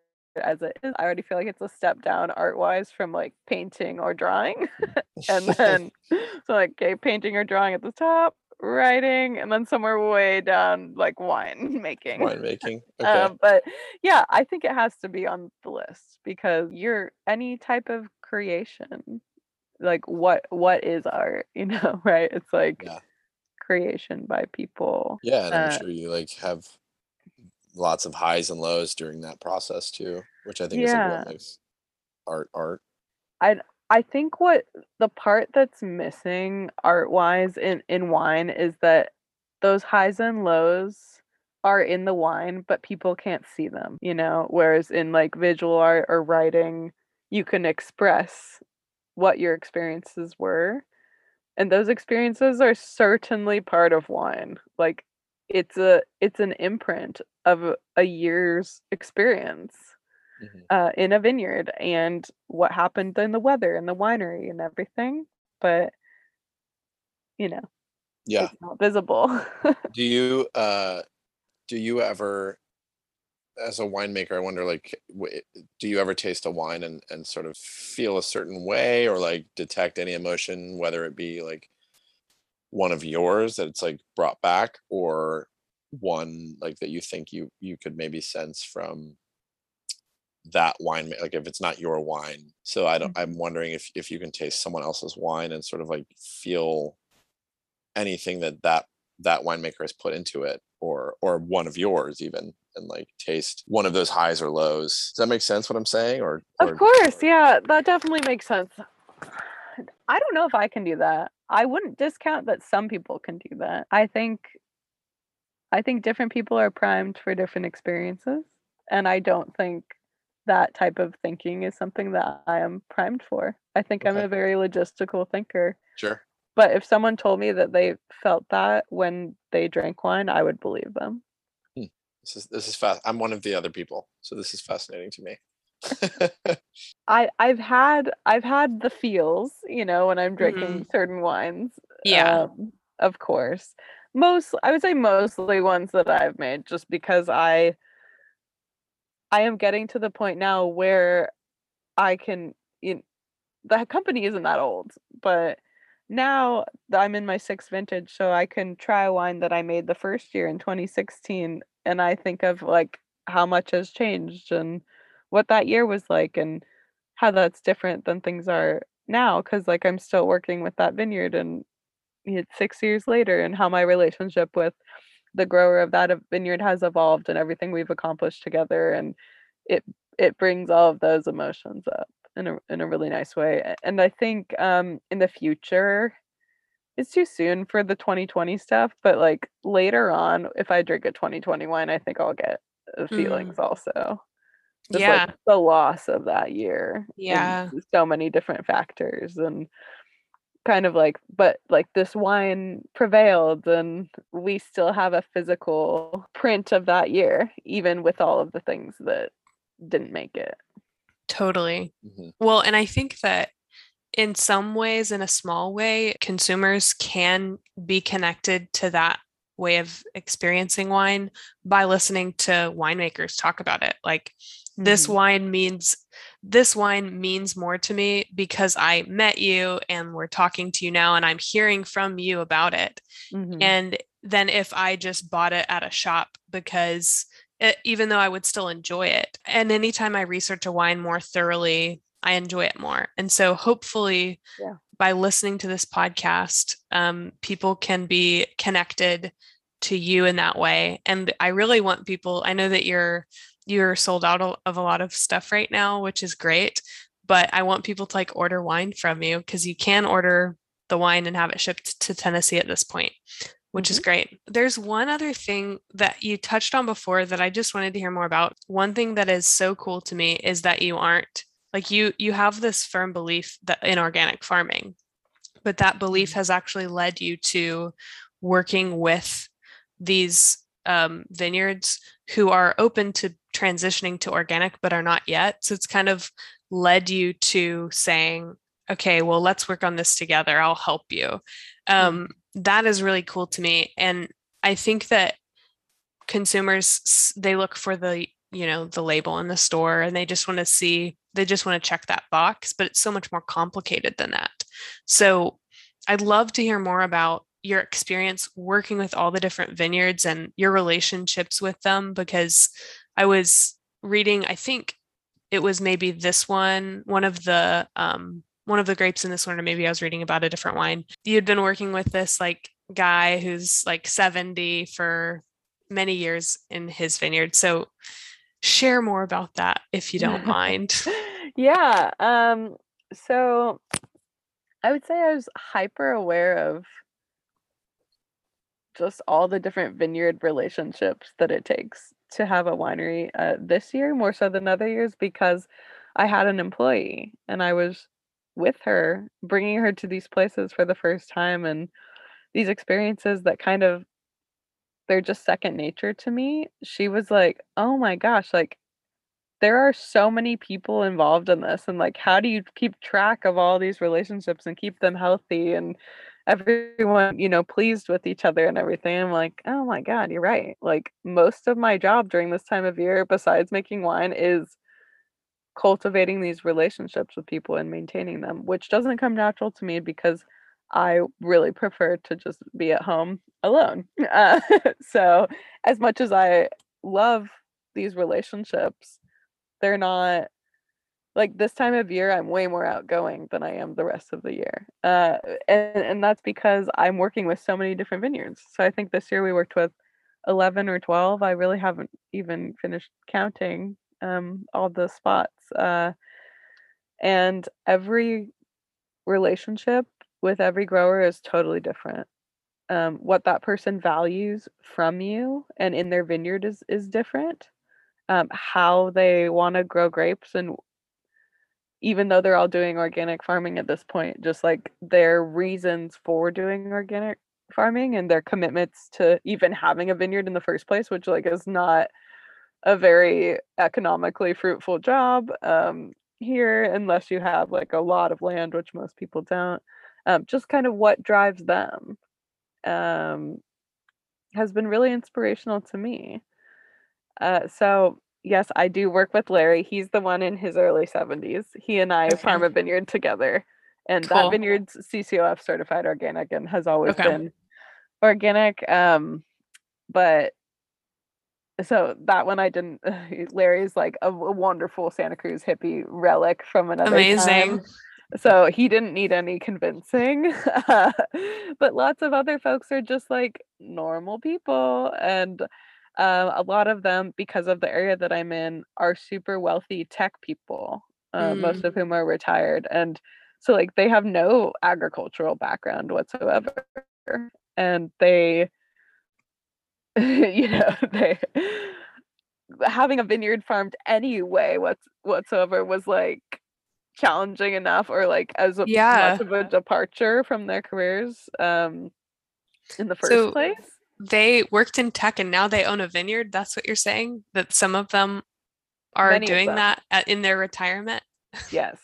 as it is, I already feel like it's a step down art-wise from like painting or drawing. And then so like, okay, painting or drawing at the top, writing, and then somewhere way down like wine making. Okay. But yeah, I think it has to be on the list, because you're any type of creation, like what is art, you know, right? It's like creation by people. Yeah, and I'm sure you like have lots of highs and lows during that process too, which I think is like what makes art. I think what the part that's missing art-wise in wine is that those highs and lows are in the wine, but people can't see them, you know? Whereas in like visual art or writing, you can express what your experiences were. And those experiences are certainly part of wine. Like it's an imprint of a year's experience in a vineyard, and what happened in the weather and the winery and everything, but you know, it's not visible. Do you ever, as a winemaker, I wonder, like, do you ever taste a wine and sort of feel a certain way, or like detect any emotion, whether it be like one of yours that it's like brought back, or one like that you think you could maybe sense from that wine, like if it's not your wine? So I'm wondering if you can taste someone else's wine and sort of like feel anything that winemaker has put into it, or one of yours even, and like taste one of those highs or lows. Does that make sense what I'm saying? Of course, that definitely makes sense. I don't know if I can do that. I wouldn't discount that some people can do that. I think different people are primed for different experiences, and I don't think that type of thinking is something that I am primed for. I think I'm a very logistical thinker. Sure. But if someone told me that they felt that when they drank wine, I would believe them. This is fast. I'm one of the other people, so this is fascinating to me. I've had the feels, you know, when I'm drinking certain wines. Yeah, of course. I would say mostly ones that I've made, just because I am getting to the point now where I can. The company isn't that old, but now I'm in my sixth vintage, so I can try a wine that I made the first year in 2016, and I think of like how much has changed and what that year was like, and how that's different than things are now, because like I'm still working with that vineyard, and it's 6 years later, and how my relationship with the grower of that vineyard has evolved, and everything we've accomplished together, and it brings all of those emotions up in a really nice way. And I think in the future, it's too soon for the 2020 stuff, but like later on, if I drink a 2020 wine, I think I'll get feelings also. Just like the loss of that year. Yeah. So many different factors, and kind of like, but like this wine prevailed, and we still have a physical print of that year, even with all of the things that didn't make it. Totally. Mm-hmm. Well, and I think that in some ways, in a small way, consumers can be connected to that way of experiencing wine by listening to winemakers talk about it. Like, this wine means more to me because I met you and we're talking to you now, and I'm hearing from you about it. Mm-hmm. And then if I just bought it at a shop, because even though I would still enjoy it, and anytime I research a wine more thoroughly, I enjoy it more. And so hopefully by listening to this podcast, people can be connected to you in that way. And I really want people, I know that you're sold out of a lot of stuff right now, which is great, but I want people to like order wine from you, because you can order the wine and have it shipped to Tennessee at this point. which is great. There's one other thing that you touched on before that I just wanted to hear more about. One thing that is so cool to me is that you aren't like you have this firm belief that in organic farming, but that belief has actually led you to working with these vineyards who are open to transitioning to organic, but are not yet. So it's kind of led you to saying, okay, well, let's work on this together. I'll help you. That is really cool to me. And I think that consumers, they look for the, you know, the label in the store and they just want to see, they just want to check that box, but it's so much more complicated than that. So I'd love to hear more about your experience working with all the different vineyards and your relationships with them, because I was reading, I think it was maybe this one of the grapes in this one, or maybe I was reading about a different wine. You'd been working with this like guy who's like 70 for many years in his vineyard. So share more about that if you don't mind. Yeah. So I would say I was hyper aware of just all the different vineyard relationships that it takes to have a winery this year, more so than other years, because I had an employee and I was with her, bringing her to these places for the first time. And these experiences that kind of, they're just second nature to me. She was like, oh my gosh, like there are so many people involved in this. And like, how do you keep track of all these relationships and keep them healthy and everyone, you know, pleased with each other and everything? I'm like, oh my God, you're right. Like most of my job during this time of year, besides making wine, is cultivating these relationships with people and maintaining them, which doesn't come natural to me because I really prefer to just be at home alone. So as much as I love these relationships, they're not like, this time of year, I'm way more outgoing than I am the rest of the year. And that's because I'm working with so many different vineyards. So I think this year we worked with 11 or 12. I really haven't even finished counting all the spots. And every relationship with every grower is totally different. What that person values from you and in their vineyard is different. How they want to grow grapes, and even though they're all doing organic farming at this point, just like their reasons for doing organic farming and their commitments to even having a vineyard in the first place, which like is not a very economically fruitful job here, unless you have like a lot of land, which most people don't. Just kind of what drives them has been really inspirational to me. So yes, I do work with Larry. He's the one in his early 70s. He and I farm a vineyard together, and that vineyard's CCOF certified organic and has always been organic. But so that one I didn't, Larry's like a wonderful Santa Cruz hippie relic from another time. So he didn't need any convincing, but lots of other folks are just like normal people. And a lot of them, because of the area that I'm in, are super wealthy tech people, most of whom are retired. And so like they have no agricultural background whatsoever. And they, you know, they having a vineyard farmed anyway whatsoever was like challenging enough, or like as much of a departure from their careers in the first place. They worked in tech and now they own a vineyard. That's what you're saying? That some of them are doing that in their retirement? Yes.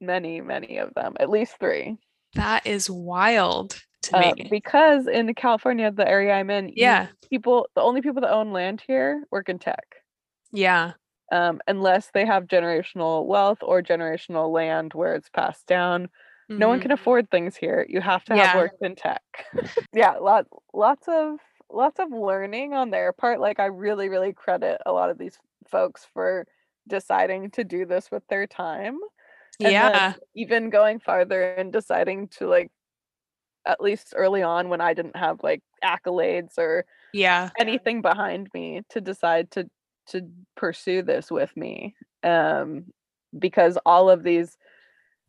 Many, many of them. At least three. That is wild to me. Because in California, the area I'm in, people, the only people that own land here work in tech. Yeah. Unless they have generational wealth or generational land where it's passed down. Mm-hmm. No one can afford things here. You have to have worked in tech. Lots of learning on their part. Like I really, really credit a lot of these folks for deciding to do this with their time. And even going farther and deciding to, like, at least early on when I didn't have like accolades or anything behind me, to decide to pursue this with me. Because all of these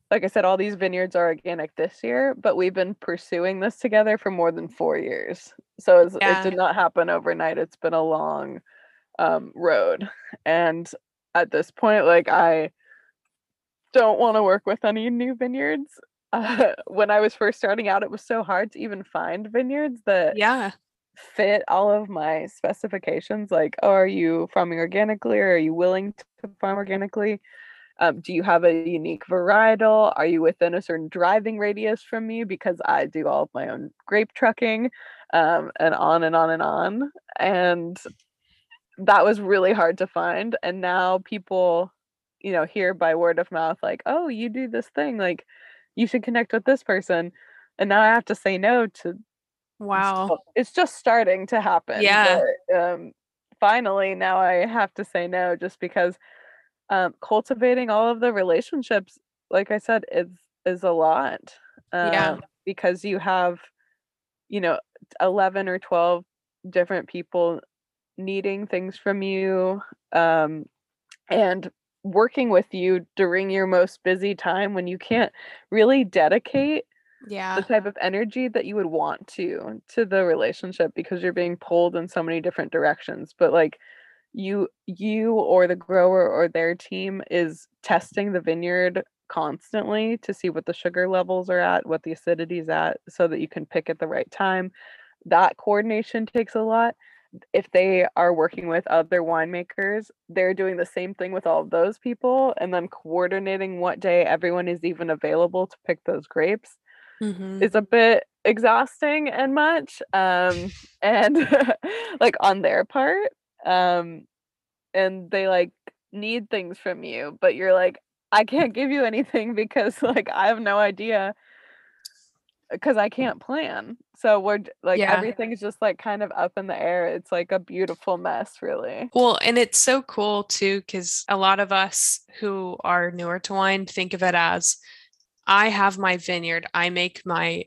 Like I said, all these vineyards are organic this year, but we've been pursuing this together for more than 4 years. So it did not happen overnight. It's been a long road. And at this point, like, I don't want to work with any new vineyards. When I was first starting out, it was so hard to even find vineyards that fit all of my specifications. Like, oh, are you farming organically, or are you willing to farm organically? Do you have a unique varietal? Are you within a certain driving radius from me? Because I do all of my own grape trucking, and on and on and on. And that was really hard to find. And now people, you know, hear by word of mouth, like, oh, you do this thing, like, you should connect with this person. And now I have to say no to. Wow. It's just starting to happen. Yeah. But, finally, now I have to say no, just because cultivating all of the relationships, like I said, is a lot, because you have, you know, 11 or 12 different people needing things from you, and working with you during your most busy time when you can't really dedicate the type of energy that you would want to the relationship, because you're being pulled in so many different directions. But like, you or the grower or their team is testing the vineyard constantly to see what the sugar levels are at, what the acidity is at, so that you can pick at the right time. That coordination takes a lot. If they are working with other winemakers, they're doing the same thing with all of those people, and then coordinating what day everyone is even available to pick those grapes is a bit exhausting and much, and like on their part. And they like need things from you, but you're like, I can't give you anything because like I have no idea, because I can't plan. So we're like, everything's just like kind of up in the air. It's like a beautiful mess, really. Well, and it's so cool too, because a lot of us who are newer to wine think of it as, I have my vineyard, I make my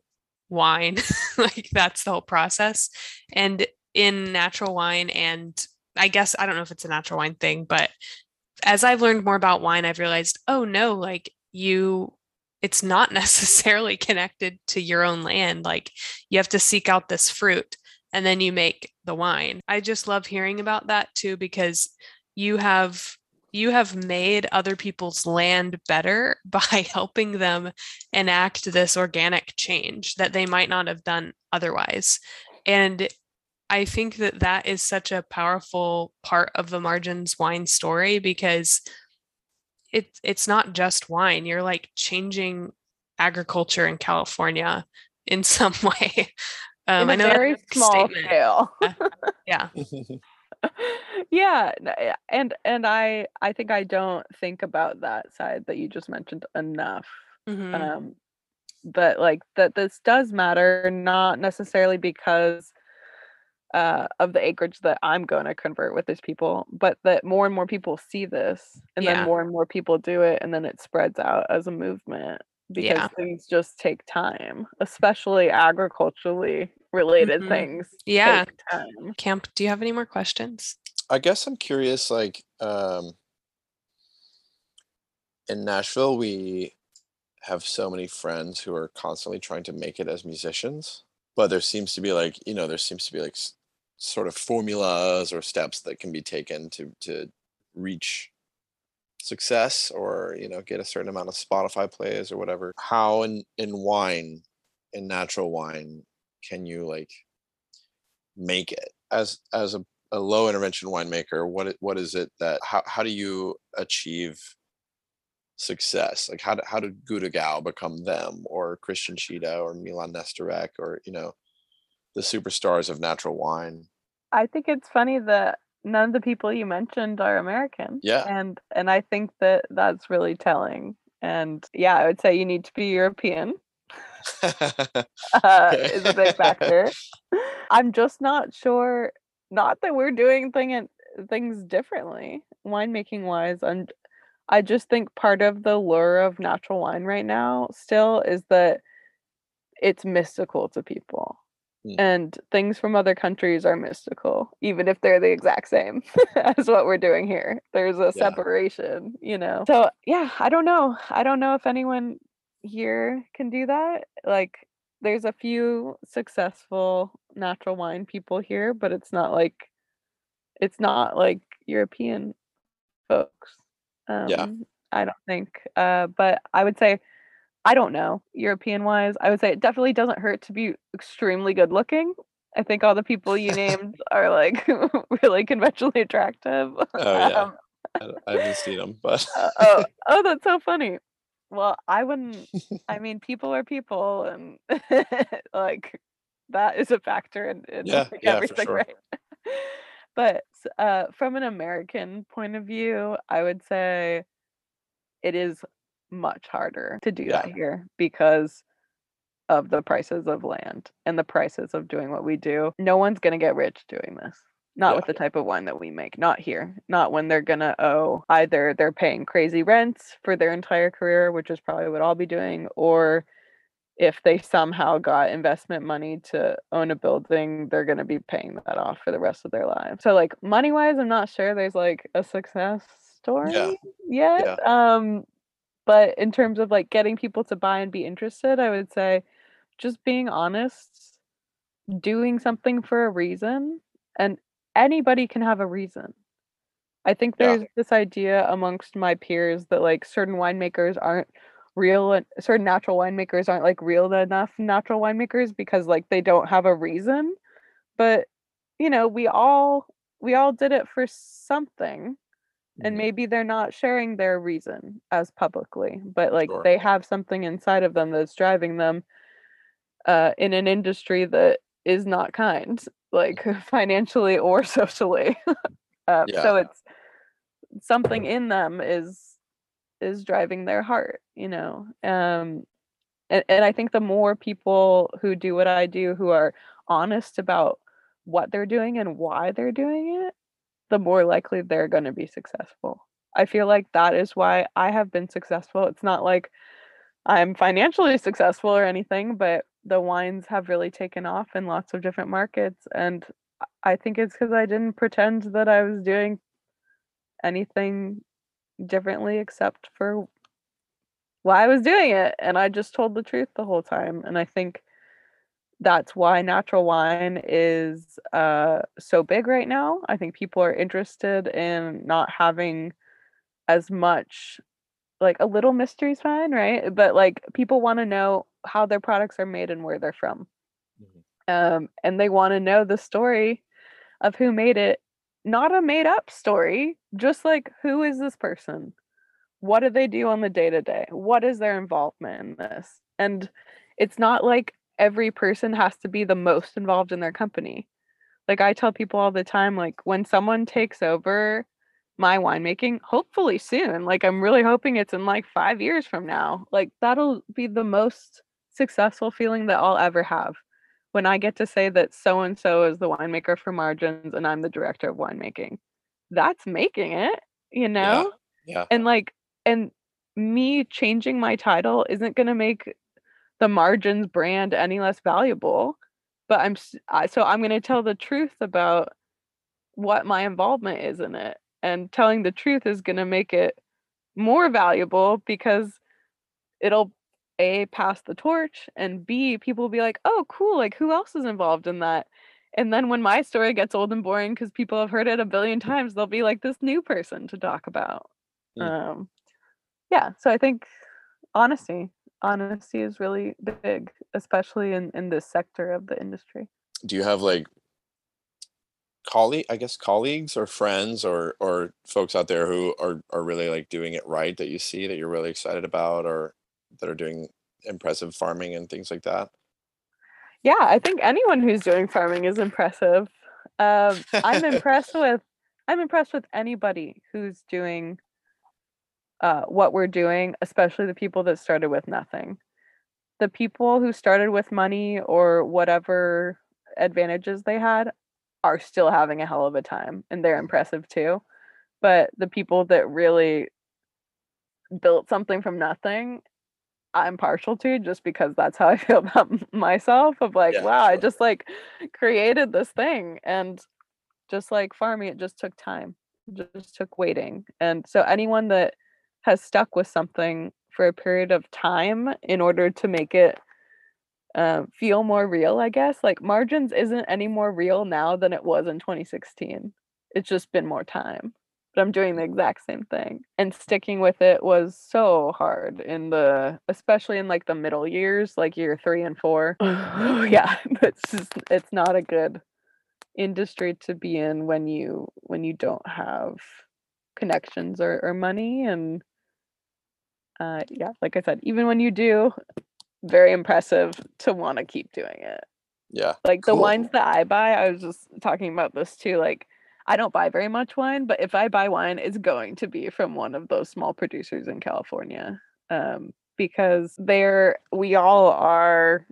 wine. Like, that's the whole process. And in natural wine, and I guess, I don't know if it's a natural wine thing, but as I've learned more about wine, I've realized, oh no, like it's not necessarily connected to your own land. Like, you have to seek out this fruit and then you make the wine. I just love hearing about that too, because you have made other people's land better by helping them enact this organic change that they might not have done otherwise. And I think that is such a powerful part of the Margins Wine story, because it's not just wine. You're like changing agriculture in California in some way. In a very small scale. And I think I don't think about that side that you just mentioned enough. But like that, this does matter, not necessarily because of the acreage that I'm going to convert with these people, but that more and more people see this, and then more and more people do it, and then it spreads out as a movement, because things just take time, especially agriculturally related things. Take time. Camp, do you have any more questions? I guess I'm curious, like, in Nashville, we have so many friends who are constantly trying to make it as musicians, but there seems to be like sort of formulas or steps that can be taken to reach success, or, you know, get a certain amount of Spotify plays or whatever. How in wine, in natural wine, can you like make it as a low intervention winemaker? What is it that, how do you achieve success? Like how did Gut Oggau become them, or Christian Tschida or Milan Nestarec, or, you know, the superstars of natural wine? I think it's funny that none of the people you mentioned are American. Yeah. And I think that that's really telling. And yeah, I would say you need to be European. Is a big factor. I'm just not sure, not that we're doing things differently, winemaking wise. And I just think part of the lure of natural wine right now still is that it's mystical to people. And things from other countries are mystical, even if they're the exact same as what we're doing here. There's a separation, you know. So yeah, I don't know if anyone here can do that. Like, there's a few successful natural wine people here, but it's not like European folks. I don't think. But I would say, I don't know, European wise, I would say it definitely doesn't hurt to be extremely good looking. I think all the people you named are like really conventionally attractive. Oh yeah, I haven't seen them, but oh, that's so funny. Well, I wouldn't. I mean, people are people, and like that is a factor in everything, sure. Right? But from an American point of view, I would say it is much harder to do that here because of the prices of land and the prices of doing what we do. No one's going to get rich doing this. Not with the type of wine that we make. Not here. Not when they're going to owe. Either they're paying crazy rents for their entire career, which is probably what I'll be doing, or if they somehow got investment money to own a building, they're going to be paying that off for the rest of their lives. So like money-wise, I'm not sure there's like a success story yet. Yeah. But in terms of like getting people to buy and be interested, I would say just being honest, doing something for a reason, and anybody can have a reason. I think there's this idea amongst my peers that like certain natural winemakers aren't like real enough natural winemakers because like they don't have a reason. But you know, we all did it for something, and maybe they're not sharing their reason as publicly, but like they have something inside of them that's driving them. In an industry that is not kind, like financially or socially. So it's something in them is driving their heart, you know. And I think the more people who do what I do, who are honest about what they're doing and why they're doing it, the more likely they're going to be successful. I feel like that is why I have been successful. It's not like I'm financially successful or anything, but the wines have really taken off in lots of different markets. And I think it's because I didn't pretend that I was doing anything differently except for why I was doing it. And I just told the truth the whole time. And I think that's why natural wine is so big right now. I think people are interested in not having as much, like a little mystery's fine, right? But like people want to know how their products are made and where they're from. And they want to know the story of who made it, not a made up story, just like who is this person? What do they do on the day to day? What is their involvement in this? And it's not like every person has to be the most involved in their company. Like I tell people all the time, like when someone takes over my winemaking, hopefully soon, like I'm really hoping it's in like 5 years from now, like that'll be the most successful feeling that I'll ever have when I get to say that so and so is the winemaker for Margins and I'm the director of winemaking. That's making it, you know. And me changing my title isn't going to make the Margins brand any less valuable, but I'm going to tell the truth about what my involvement is in it. And telling the truth is going to make it more valuable because it'll A, pass the torch, and B, people will be like, oh, cool, like who else is involved in that? And then when my story gets old and boring because people have heard it 1 billion times, they'll be like this new person to talk about. So I think honesty is really big, especially in this sector of the industry. Do you have like colleagues or friends or folks out there who are really like doing it right, that you see, that you're really excited about, or that are doing impressive farming and things like that? Yeah, I think anyone who's doing farming is impressive. I'm impressed with anybody who's doing what we're doing, especially the people that started with nothing. The people who started with money or whatever advantages they had are still having a hell of a time, and they're impressive too. But the people that really built something from nothing, I'm partial to, just because that's how I feel about myself, of like, I just like created this thing, and just like farming, it just took time, it just took waiting. And so anyone that has stuck with something for a period of time in order to make it feel more real, I guess. Like, Margins isn't any more real now than it was in 2016. It's just been more time. But I'm doing the exact same thing. And sticking with it was so hard especially in like the middle years, like year 3 and 4. Yeah, it's not a good industry to be in when you don't have connections or money. And yeah, like I said, even when you do, very impressive to want to keep doing it. Yeah. Like the wines that I buy, I was just talking about this too, like, I don't buy very much wine, but if I buy wine, it's going to be from one of those small producers in California, because we all are,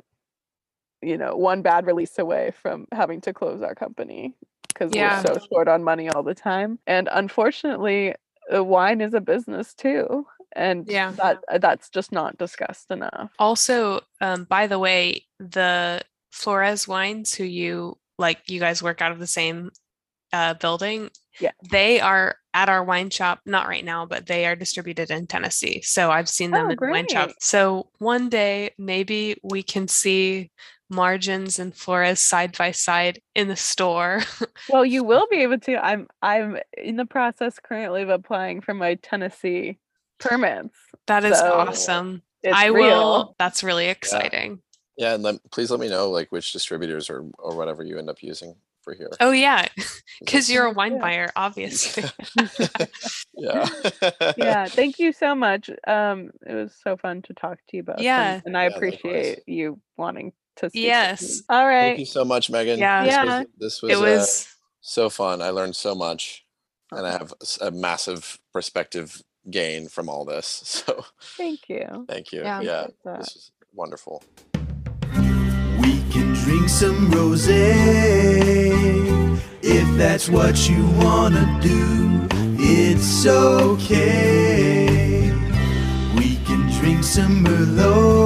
you know, one bad release away from having to close our company because we're so short on money all the time. And unfortunately, wine is a business too. And that's just not discussed enough. Also, by the way, the Flores wines who you guys work out of the same building, they are at our wine shop, not right now, but they are distributed in Tennessee, so I've seen them in the wine shop. So one day maybe we can see Margins and Flores side by side in the store. Well, you will be able to. I'm in the process currently of applying for my Tennessee permits. That is awesome. That's really exciting. Yeah, and then please let me know like which distributors or whatever you end up using here. Oh yeah, because you're a wine buyer, obviously. Yeah, thank you so much. It was so fun to talk to you both. And I appreciate you wanting to speak. Yes. All right. Thank you so much, Megan. Yeah. This was so fun. I learned so much, and I have a massive perspective gain from all this. So thank you. Thank you. Yeah. This is wonderful. Drink some rosé, if that's what you wanna do, it's okay. We can drink some Merlot.